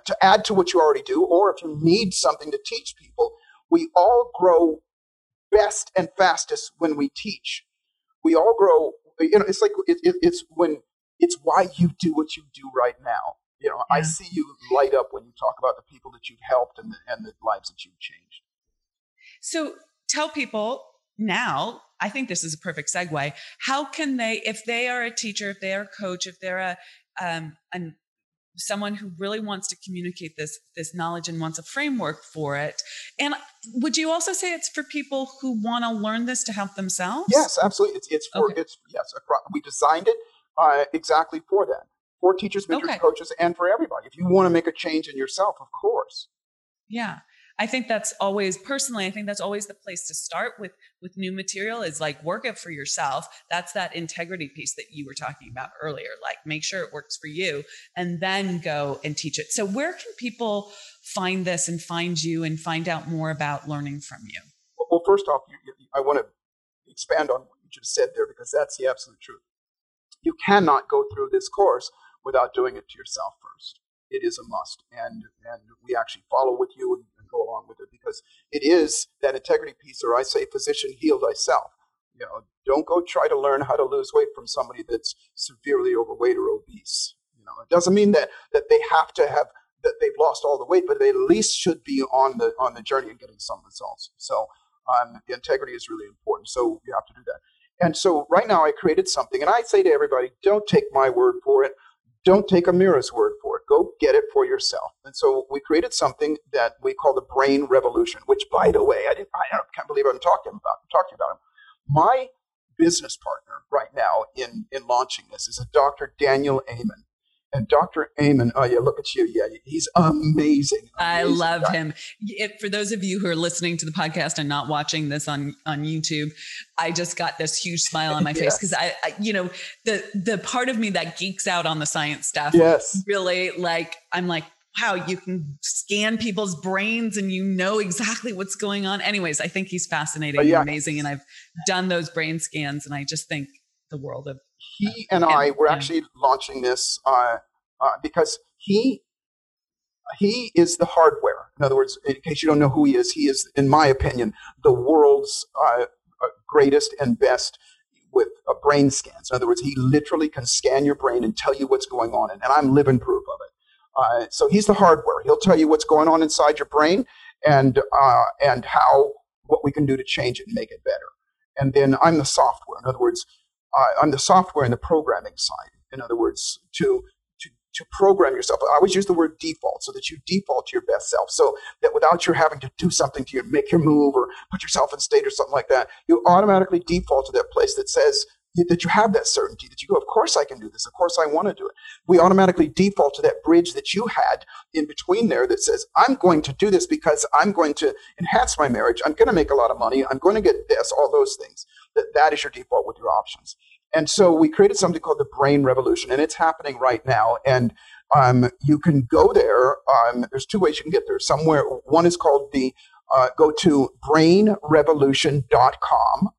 to add to what you already do, or if you need something to teach people, we all grow best and fastest when we teach. We all grow, it's why you do what you do right now. I see you light up when you talk about the people that you've helped and the lives that you've changed. So tell people now, I think this is a perfect segue. How can they, if they are a teacher, if they are a coach, if they're someone who really wants to communicate this knowledge and wants a framework for it. And would you also say it's for people who want to learn this to help themselves? Yes, absolutely. We designed it exactly for that, for teachers, mentors, coaches, and for everybody. If you want to make a change in yourself, of course. Yeah. I think that's always, personally, I think that's always the place to start with new material, is like work it for yourself. That's that integrity piece that you were talking about earlier, like make sure it works for you and then go and teach it. So where can people find this and find you and find out more about learning from you? Well, first off, I want to expand on what you just said there, because that's the absolute truth. You cannot go through this course without doing it to yourself first. It is a must. And we actually follow with you and go along with it, because it is that integrity piece, or I say, physician, heal thyself. Don't go try to learn how to lose weight from somebody that's severely overweight or obese. It doesn't mean that they have to have, that they've lost all the weight, but they at least should be on the journey and getting some results. So the integrity is really important. So you have to do that. And so right now I created something, and I say to everybody, don't take my word for it. Don't take Amira's word for it. Go get it for yourself. And so we created something that we call the Brain Revolution, which, by the way, I can't believe I'm talking about him. My business partner right now in launching this is a Dr. Daniel Amen. And Dr. Amen, oh yeah, look at you. Yeah, he's amazing. I love him. For those of you who are listening to the podcast and not watching this on YouTube, I just got this huge smile on my face because I, you know, the part of me that geeks out on the science stuff, really, like, I'm like, wow, you can scan people's brains and you know exactly what's going on. Anyways, I think he's fascinating and amazing. And I've done those brain scans and I just think the world of He and I were actually launching this because he is the hardware. In other words, in case you don't know who he is, in my opinion, the world's greatest and best with brain scans. In other words, he literally can scan your brain and tell you what's going on, and I'm living proof of it. So he's the hardware. He'll tell you what's going on inside your brain and how what we can do to change it and make it better. And then I'm the software. In other words, I'm the software and the programming side. In other words, to program yourself. I always use the word default, so that you default to your best self, so that without you having to do something to you, make your move or put yourself in state or something like that, you automatically default to that place that says that you have that certainty, that you go, of course I can do this, of course I want to do it. We automatically default to that bridge that you had in between there that says, I'm going to do this because I'm going to enhance my marriage, I'm going to make a lot of money, I'm going to get this, all those things. That is your default with your options. And so we created something called the Brain Revolution, and it's happening right now. And you can go there. There's two ways you can get there. Somewhere, one is called the go to brainrevolution.com,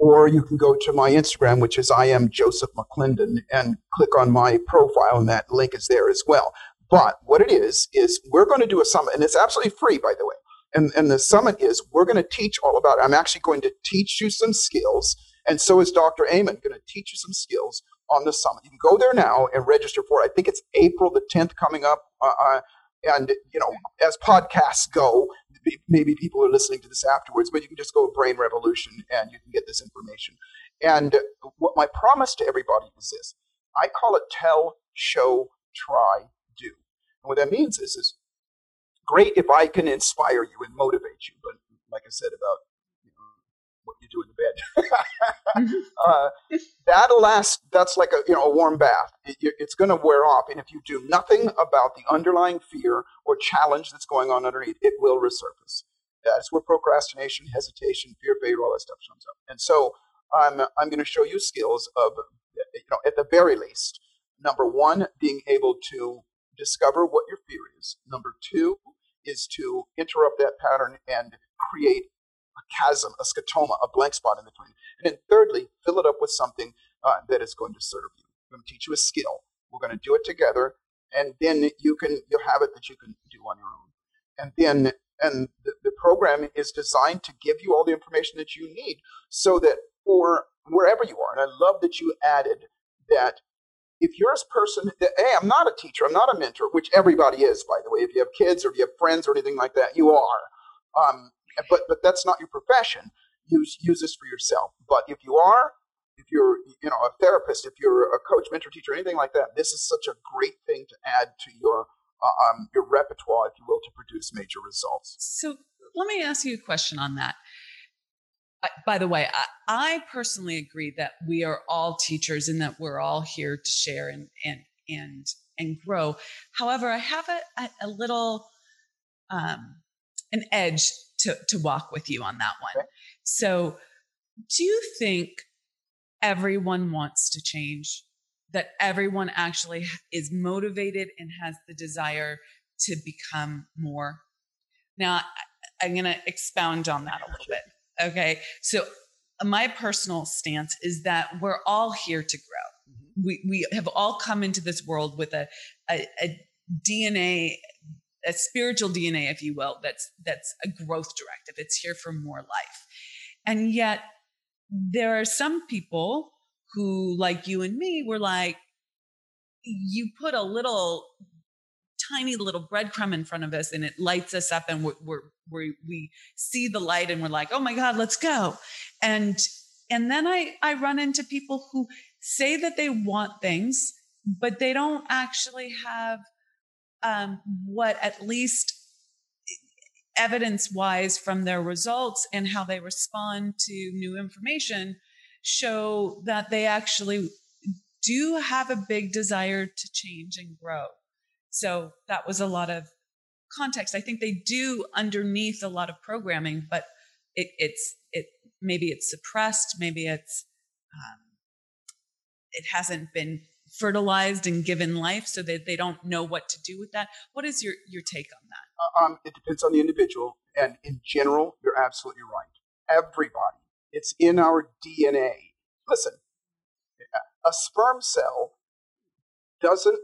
or you can go to my Instagram, which is I am Joseph McClendon, and click on my profile, and that link is there as well. But what it is we're going to do a summit, and it's absolutely free, by the way. And the summit is, we're going to teach all about it. I'm actually going to teach you some skills, and so is Dr. Amen going to teach you some skills on the summit. You can go there now and register for it. I think it's April the 10th coming up, and you know, as podcasts go, maybe people are listening to this afterwards, but you can just go to Brain Revolution and you can get this information. And what my promise to everybody is this: I call it tell, show, try, do. And what that means is great if I can inspire you and motivate you, but like I said about what you do in the bed, that'll last. That's like a warm bath. It's going to wear off, and if you do nothing about the underlying fear or challenge that's going on underneath, it will resurface. That's where procrastination, hesitation, fear, failure, all that stuff comes up. And so I'm going to show you skills of, at the very least, number one, being able to discover what your fear is. Number two is to interrupt that pattern and create a chasm, a scotoma, a blank spot in between. And then thirdly, fill it up with something that is going to serve you. We're going to teach you a skill. We're going to do it together, and then you'll have it that you can do on your own. And then the program is designed to give you all the information that you need, so that for wherever you are, and I love that you added that. If you're a person that, hey, I'm not a teacher, I'm not a mentor, which everybody is, by the way, if you have kids or if you have friends or anything like that, you are. But that's not your profession. Use this for yourself. But if you are, if you're a therapist, if you're a coach, mentor, teacher, anything like that, this is such a great thing to add to your repertoire, if you will, to produce major results. So let me ask you a question on that. By the way, I personally agree that we are all teachers and that we're all here to share and grow. However, I have a little an edge to walk with you on that one. Okay. So, do you think everyone wants to change? That everyone actually is motivated and has the desire to become more? Now, I'm going to expound on that a little bit. Okay. So my personal stance is that we're all here to grow. Mm-hmm. We have all come into this world with a DNA, a spiritual DNA, if you will, that's a growth directive. It's here for more life. And yet there are some people who, like you and me, were like, you put a little tiny little breadcrumb in front of us and it lights us up, and we see the light and we're like, oh my God, let's go. And then I run into people who say that they want things, but they don't actually have what, at least evidence-wise from their results and how they respond to new information, show that they actually do have a big desire to change and grow. So that was a lot of context. I think they do underneath a lot of programming, but it's maybe it's suppressed, maybe it's it hasn't been fertilized and given life, so that they don't know what to do with that. What is your take on that? It depends on the individual, and in general, you're absolutely right. Everybody, it's in our DNA. Listen, a sperm cell doesn't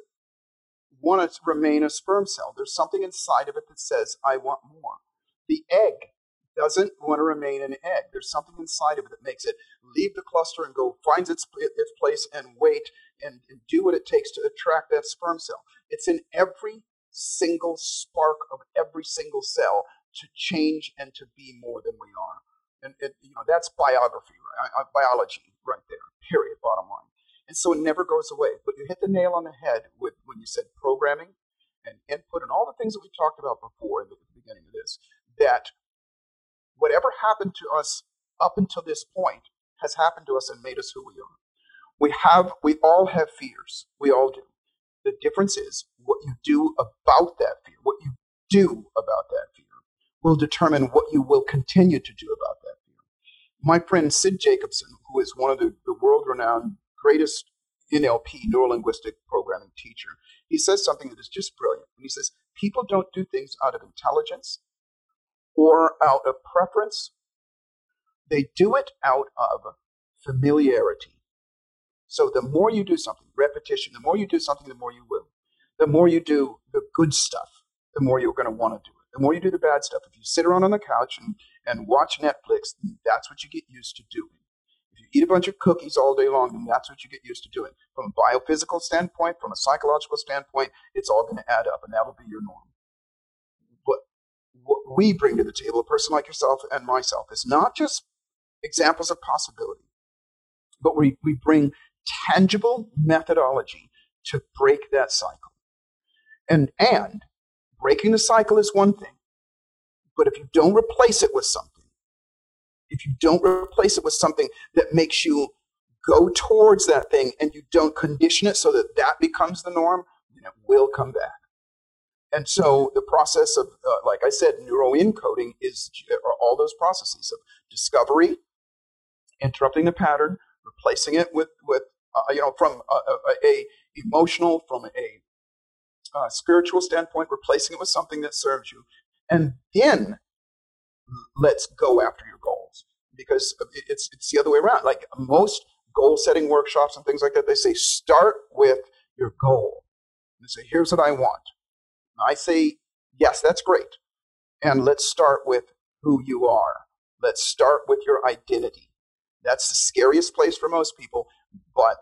want to remain a sperm cell. There's something inside of it that says, I want more. The egg doesn't want to remain an egg. There's something inside of it that makes it leave the cluster and go finds its place and wait and do what it takes to attract that sperm cell. It's in every single spark of every single cell to change and to be more than we are. And that's biography, right? Biology right there, period, bottom line. And so it never goes away. But you hit the nail on the head with when you said programming and input and all the things that we talked about before at the beginning of this, that whatever happened to us up until this point has happened to us and made us who we are. We all have fears. We all do. The difference is what you do about that fear. What you do about that fear will determine what you will continue to do about that fear. My friend Sid Jacobson, who is one of the world-renowned greatest NLP, neuro-linguistic programming teacher, he says something that is just brilliant. And he says, people don't do things out of intelligence or out of preference. They do it out of familiarity. So the more you do something, repetition, the more you do something, the more you will. The more you do the good stuff, the more you're going to want to do it. The more you do the bad stuff, if you sit around on the couch and watch Netflix, that's what you get used to doing. If you eat a bunch of cookies all day long, then that's what you get used to doing. From a biophysical standpoint, from a psychological standpoint, it's all going to add up, and that'll be your norm. But what we bring to the table, a person like yourself and myself, is not just examples of possibility, but we bring tangible methodology to break that cycle. And breaking the cycle is one thing, but if you don't replace it with something, if you don't replace it with something that makes you go towards that thing and you don't condition it so that that becomes the norm, then it will come back. And so the process of, like I said, neuroencoding is all those processes of discovery, interrupting the pattern, replacing it with from a emotional, from a spiritual standpoint, replacing it with something that serves you, and then let's go after your goals, because it's the other way around. Like most goal setting workshops and things like that, they say start with your goal. They say, here's what I want. And I say, yes, that's great, and let's start with who you are. Let's start with your identity. That's the scariest place for most people, but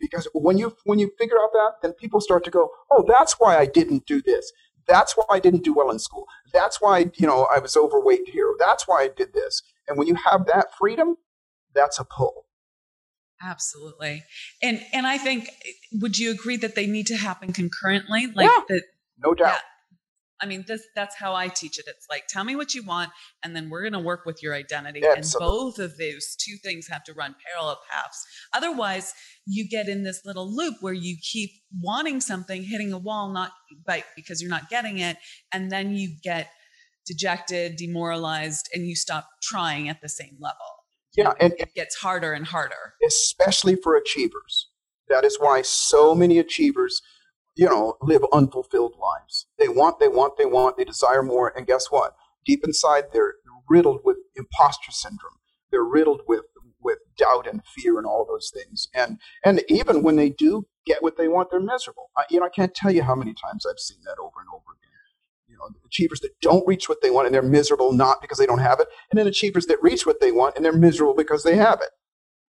because when you figure out that, then people start to go, oh, that's why I didn't do this. That's why I didn't do well in school. That's why, I was overweight here. That's why I did this. And when you have that freedom, that's a pull. Absolutely. And I think, would you agree that they need to happen concurrently? No doubt. Yeah. I mean, that's how I teach it. It's like, tell me what you want, and then we're going to work with your identity. Absolutely. And both of those two things have to run parallel paths. Otherwise, you get in this little loop where you keep wanting something, hitting a wall, because you're not getting it. And then you get dejected, demoralized, and you stop trying at the same level. Yeah. And it gets harder and harder. Especially for achievers. That is why so many achievers live unfulfilled lives. They want, they desire more. And guess what? Deep inside, they're riddled with imposter syndrome. They're riddled with doubt and fear and all those things. And even when they do get what they want, they're miserable. I can't tell you how many times I've seen that over and over again. Achievers that don't reach what they want and they're miserable, not because they don't have it. And then achievers that reach what they want and they're miserable because they have it.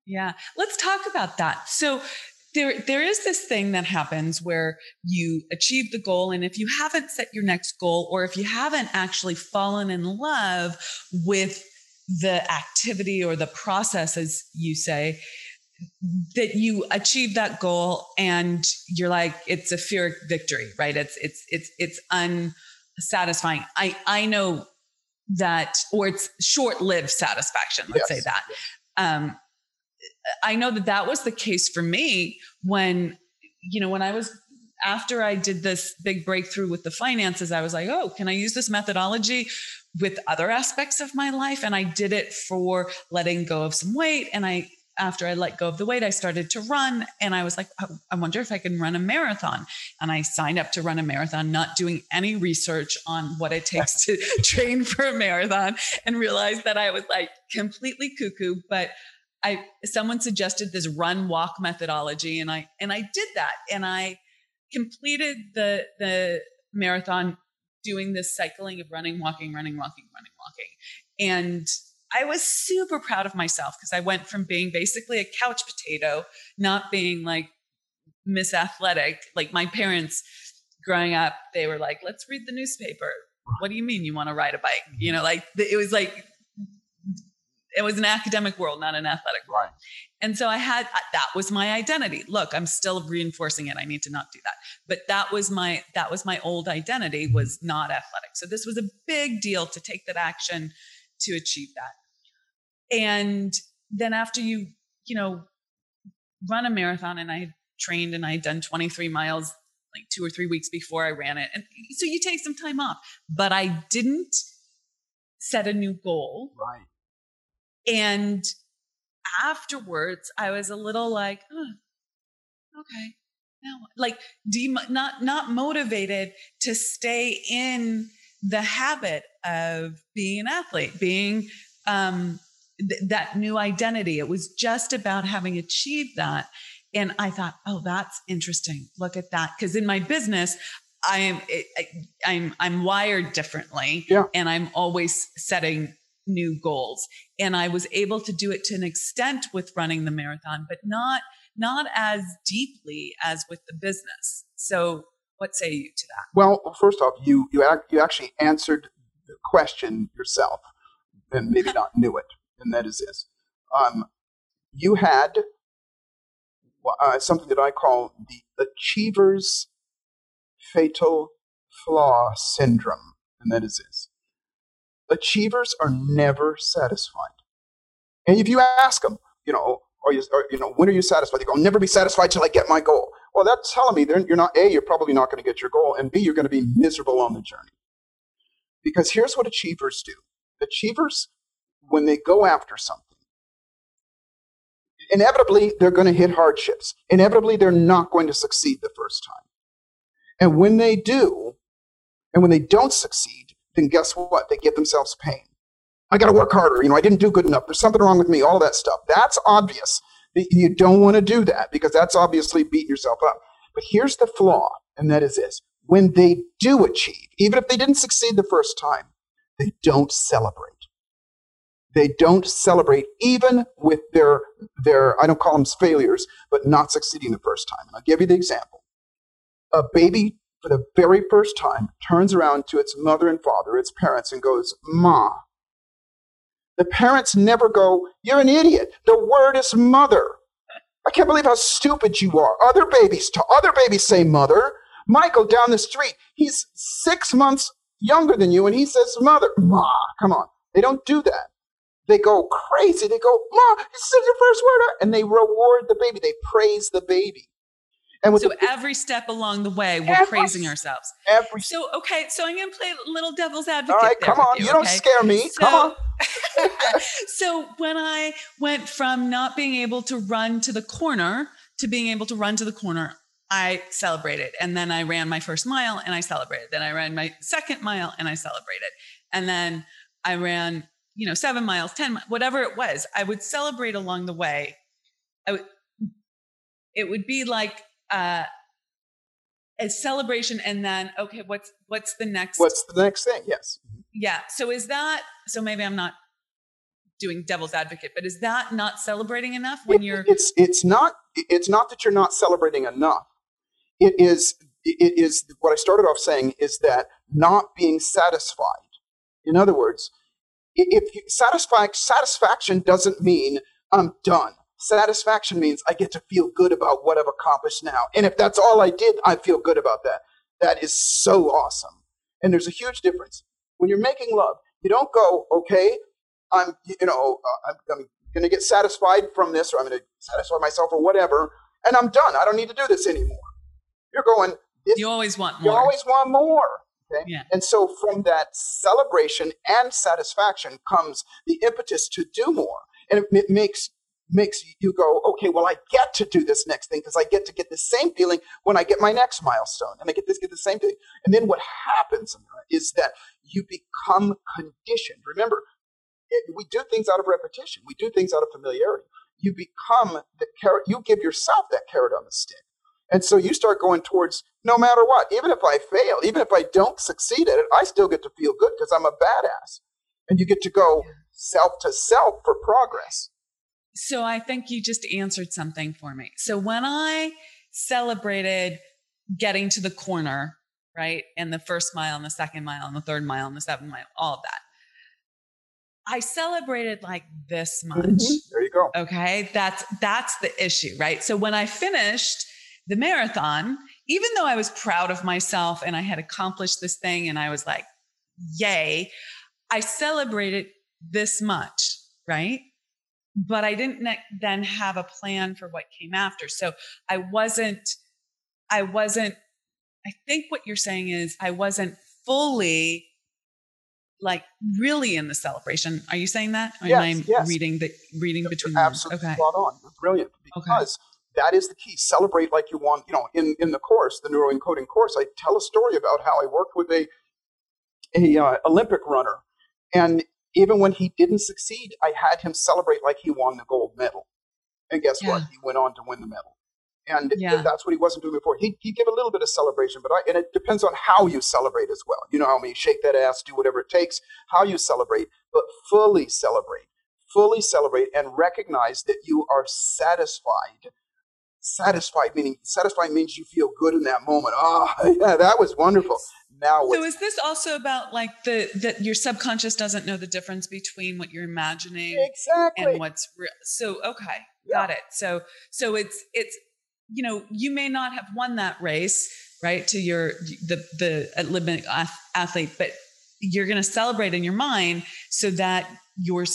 Yeah. Let's talk about that. So There is this thing that happens where you achieve the goal, and if you haven't set your next goal, or if you haven't actually fallen in love with the activity or the process, as you say, that you achieve that goal, and you're like, it's a fear victory, right? It's unsatisfying. I know that, or it's short-lived satisfaction. Let's say that. I know that that was the case for me when, you know, when I was, after I did this big breakthrough with the finances, I was like, oh, can I use this methodology with other aspects of my life? And I did it for letting go of some weight. And I, after I let go of the weight, I started to run. And I was like, oh, I wonder if I can run a marathon. And I signed up to run a marathon, not doing any research on what it takes to train for a marathon, and realized that I was like completely cuckoo. But someone suggested this run walk methodology. And I did that. And I completed the marathon doing this cycling of running, walking. And I was super proud of myself because I went from being basically a couch potato, not being like Miss Athletic. Like my parents growing up, they were like, let's read the newspaper. What do you mean you want to ride a bike? You know, like it was an academic world, not an athletic world. Right. And so that was my identity. Look, I'm still reinforcing it. I need to not do that. But that was my old identity, was not athletic. So this was a big deal to take that action to achieve that. And then after you run a marathon, and I had trained and I had done 23 miles like 2 or 3 weeks before I ran it. And so you take some time off, but I didn't set a new goal. Right. And afterwards I was a little like, oh, okay. Now, like not motivated to stay in the habit of being an athlete, being that new identity. It was just about having achieved that. And I thought, oh, that's interesting. Look at that. Because in my business, I'm wired differently, yeah, and I'm always setting new goals. And I was able to do it to an extent with running the marathon, but not as deeply as with the business. So what say you to that? Well, first off, you actually answered the question yourself, and maybe not knew it, and that is this. You had something that I call the achiever's fatal flaw syndrome, and that is this. Achievers are never satisfied. And if you ask them, when are you satisfied? They go, I'll never be satisfied till I get my goal. Well, that's telling me you're probably not going to get your goal, and B, you're going to be miserable on the journey. Because here's what achievers do. Achievers, when they go after something, inevitably they're going to hit hardships. Inevitably, they're not going to succeed the first time. And when they do, and when they don't succeed, then guess what? They give themselves pain. I got to work harder. I didn't do good enough. There's something wrong with me. All that stuff. That's obvious. You don't want to do that because that's obviously beating yourself up. But here's the flaw, and that is this. When they do achieve, even if they didn't succeed the first time, they don't celebrate. They don't celebrate even with their I don't call them failures, but not succeeding the first time. And I'll give you the example. A baby, for the very first time, turns around to its mother and father, its parents, and goes, Ma. The parents never go, you're an idiot. The word is mother. I can't believe how stupid you are. Other babies say mother. Michael down the street, he's 6 months younger than you, and he says mother. Ma, come on. They don't do that. They go crazy. They go, Ma, this is your first word. And they reward the baby. They praise the baby. And so every step along the way, we're praising ourselves. So, okay, so I'm going to play little devil's advocate. All right, come on. You don't scare me. Come on. So when I went from not being able to run to the corner to being able to run to the corner, I celebrated. And then I ran my first mile and I celebrated. Then I ran my second mile and I celebrated. And then I ran, 7 miles, 10 miles, whatever it was. I would celebrate along the way. It would be like a celebration, and then okay, what's the next thing? Yes. Yeah. So is that, so maybe I'm not doing devil's advocate, but is that not celebrating enough when it's not that you're not celebrating enough. It is what I started off saying, is that not being satisfied. In other words, if you satisfaction doesn't mean I'm done. Satisfaction means I get to feel good about what I've accomplished now. And if that's all I did, I feel good about that. That is so awesome. And there's a huge difference. When you're making love, you don't go, okay, I'm going to get satisfied from this, or I'm going to satisfy myself or whatever, and I'm done. I don't need to do this anymore. You're going, you always want more. You always want more. Okay? Yeah. And so from that celebration and satisfaction comes the impetus to do more. And it makes you go, okay, well, I get to do this next thing because I get to get the same feeling when I get my next milestone, and I get the same thing. And then what happens is that you become conditioned. Remember, we do things out of repetition. We do things out of familiarity. You become the carrot. You give yourself that carrot on the stick. And so you start going towards no matter what, even if I fail, even if I don't succeed at it, I still get to feel good because I'm a badass. And you get to go self to self for progress. So I think you just answered something for me. So when I celebrated getting to the corner, right, and the first mile and the second mile and the third mile and the 7th mile, all of that, I celebrated like this much. Mm-hmm. There you go. Okay. That's the issue, right? So when I finished the marathon, even though I was proud of myself and I had accomplished this thing and I was like, yay, I celebrated this much, right? But I didn't then have a plan for what came after. So I think what you're saying is I wasn't fully like really in the celebration. Are you saying that? Or yes. Reading between the lines. Absolutely. Okay. Spot on. You're brilliant. Because that is the key. Celebrate like you want. You know, in the course, the neuroencoding course, I tell a story about how I worked with a Olympic runner, and even when he didn't succeed, I had him celebrate like he won the gold medal. And guess what? He went on to win the medal. And that's what he wasn't doing before. He'd give a little bit of celebration, and it depends on how you celebrate as well. You know how I mean? Shake that ass, do whatever it takes, how you celebrate, but fully celebrate and recognize that you are satisfied. Satisfied means you feel good in that moment. Oh, yeah, that was wonderful. Now, so is this also about like that your subconscious doesn't know the difference between what you're imagining and what's real? So, okay, got it. So it's, you know, you may not have won that race, right? To the Olympic athlete, but you're going to celebrate in your mind so that your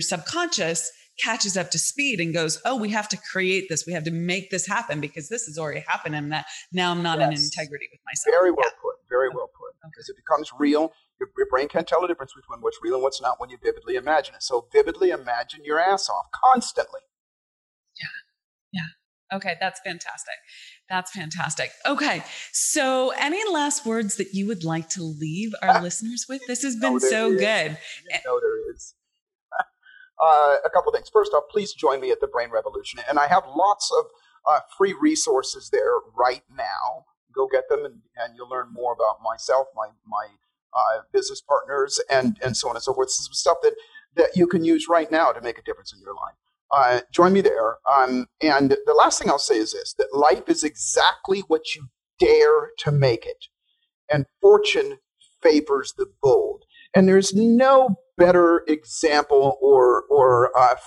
subconscious catches up to speed and goes, oh, we have to create this. We have to make this happen because this has already happened. And that now I'm not in integrity with myself. Very well put. Very well put. Because it becomes real. Your brain can't tell the difference between what's real and what's not when you vividly imagine it. So vividly imagine your ass off constantly. Yeah. Yeah. Okay. That's fantastic. Okay. So any last words that you would like to leave our listeners with? This has been so good. No, there is. A couple things. First off, please join me at the Brain Revolution. And I have lots of free resources there right now. Go get them and you'll learn more about myself, my business partners, and so on and so forth. Some stuff that you can use right now to make a difference in your life. Join me there. And the last thing I'll say is this, that life is exactly what you dare to make it. And fortune favors the bold. And there's no better example or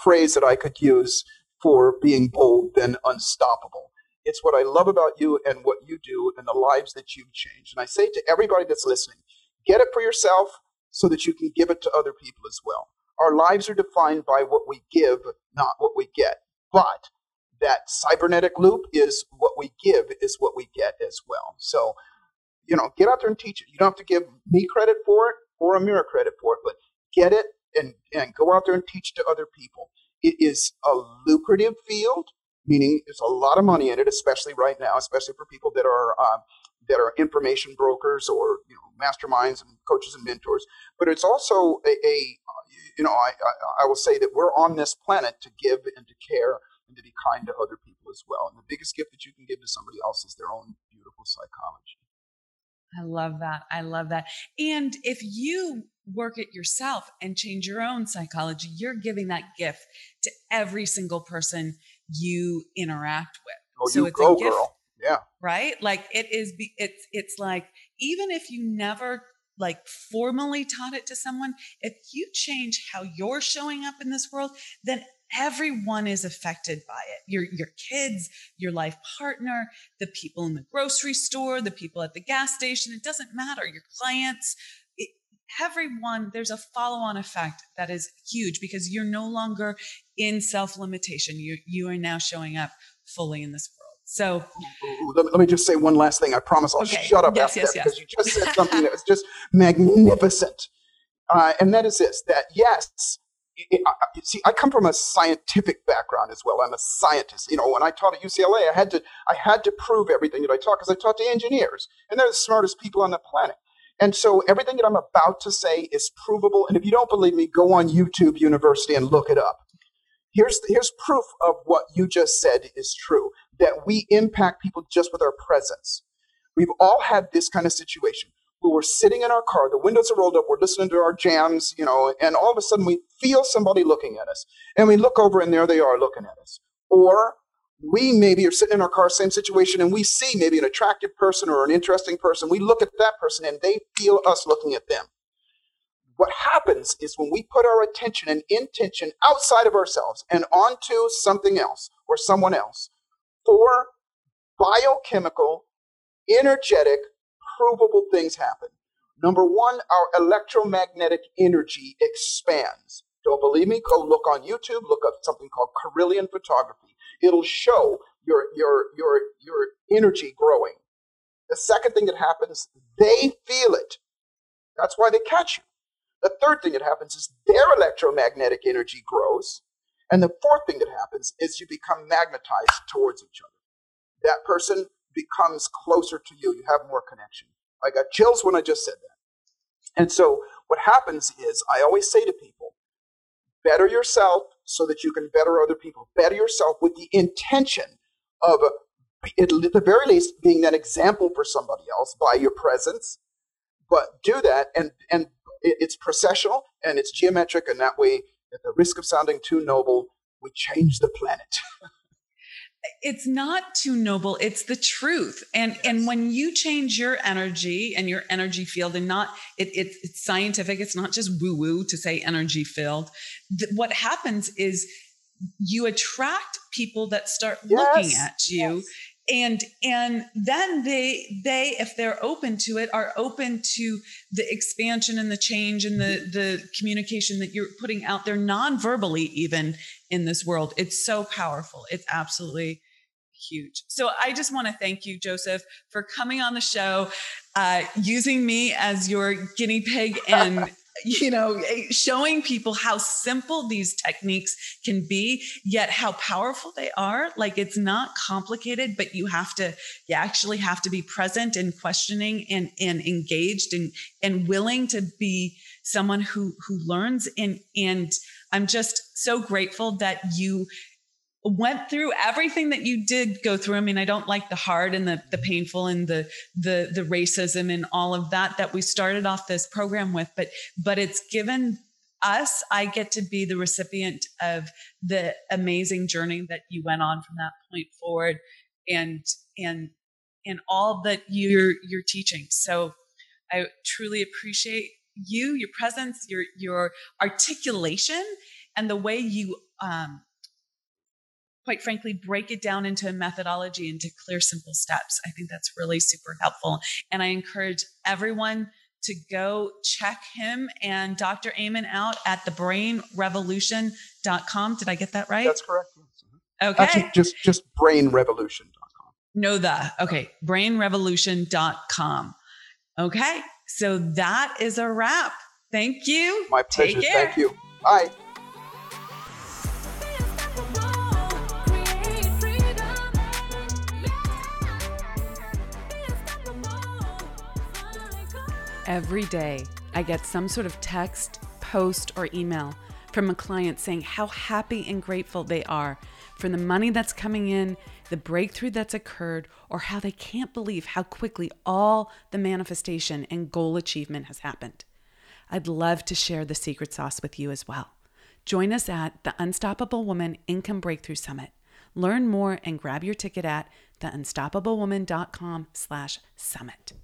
phrase that I could use for being bold than unstoppable. It's what I love about you and what you do and the lives that you've changed. And I say to everybody that's listening, get it for yourself so that you can give it to other people as well. Our lives are defined by what we give, not what we get. But that cybernetic loop is what we give is what we get as well. So, you know, get out there and teach it. You don't have to give me credit for it or Amira credit for it, but get it and go out there and teach to other people. It is a lucrative field, meaning there's a lot of money in it, especially right now, especially for people that are information brokers or, you know, masterminds and coaches and mentors. But it's also I will say that we're on this planet to give and to care and to be kind to other people as well. And the biggest gift that you can give to somebody else is their own beautiful psychology. I love that. And if you work it yourself and change your own psychology, you're giving that gift to every single person you interact with. Oh, so it's a gift, girl. Yeah. Right? Like it is, it's like, even if you never like formally taught it to someone, if you change how you're showing up in this world, then everyone is affected by it. Your kids, your life partner, the people in the grocery store, the people at the gas station, it doesn't matter. Your clients, everyone, there's a follow-on effect that is huge because you're no longer in self-limitation. You are now showing up fully in this world. So let me just say one last thing. I promise I'll shut up after that because you just said something that was just magnificent. And that is this, that yes, see, I come from a scientific background as well. I'm a scientist. You know, when I taught at UCLA, I had to prove everything that I taught because I taught to engineers, and they're the smartest people on the planet. And so everything that I'm about to say is provable. And if you don't believe me, go on YouTube University and look it up. Here's proof of what you just said is true, that we impact people just with our presence. We've all had this kind of situation. We were sitting in our car, the windows are rolled up, we're listening to our jams, you know, and all of a sudden we feel somebody looking at us. And we look over and there they are looking at us. Or we maybe are sitting in our car, same situation, and we see maybe an attractive person or an interesting person. We look at that person and they feel us looking at them. What happens is when we put our attention and intention outside of ourselves and onto something else or someone else, four biochemical, energetic, provable things happen. Number one, our electromagnetic energy expands. Don't believe me? Go look on YouTube. Look up something called Kirlian photography. It'll show your energy growing. The second thing that happens, they feel it. That's why they catch you. The third thing that happens is their electromagnetic energy grows. And the fourth thing that happens is you become magnetized towards each other. That person becomes closer to you. You have more connection. I got chills when I just said that. And so what happens is I always say to people, better yourself so that you can better other people. Better yourself with the intention of, at the very least, being that example for somebody else by your presence. But do that, and it's processional, and it's geometric, and that way, at the risk of sounding too noble, we change the planet. It's not too noble. It's the truth. And when you change your energy and your energy field, and not, it's scientific. It's not just woo woo to say energy field. What happens is you attract people that start looking at you. Yes. And then they, if they're open to it, are open to the expansion and the change and the communication that you're putting out there non-verbally even in this world. It's so powerful. It's absolutely huge. So I just want to thank you, Joseph, for coming on the show, using me as your guinea pig and, you know, showing people how simple these techniques can be, yet how powerful they are. Like, it's not complicated, but you actually have to be present and questioning and engaged and willing to be someone who learns. And I'm just so grateful that you went through everything that you did go through. I mean, I don't like the hard and the painful and the racism and all of that we started off this program with, but it's given us, I get to be the recipient of the amazing journey that you went on from that point forward and all that you're teaching. So I truly appreciate you, your presence, your articulation, and the way you, quite frankly, break it down into a methodology, into clear, simple steps. I think that's really super helpful. And I encourage everyone to go check him and Dr. Amen out at thebrainrevolution.com. Did I get that right? That's correct. Okay. Actually, just brainrevolution.com. Okay. Brainrevolution.com. Okay. So that is a wrap. Thank you. My pleasure. Thank you. Bye. Every day, I get some sort of text, post, or email from a client saying how happy and grateful they are for the money that's coming in, the breakthrough that's occurred, or how they can't believe how quickly all the manifestation and goal achievement has happened. I'd love to share the secret sauce with you as well. Join us at the Unstoppable Woman Income Breakthrough Summit. Learn more and grab your ticket at theunstoppablewoman.com/summit.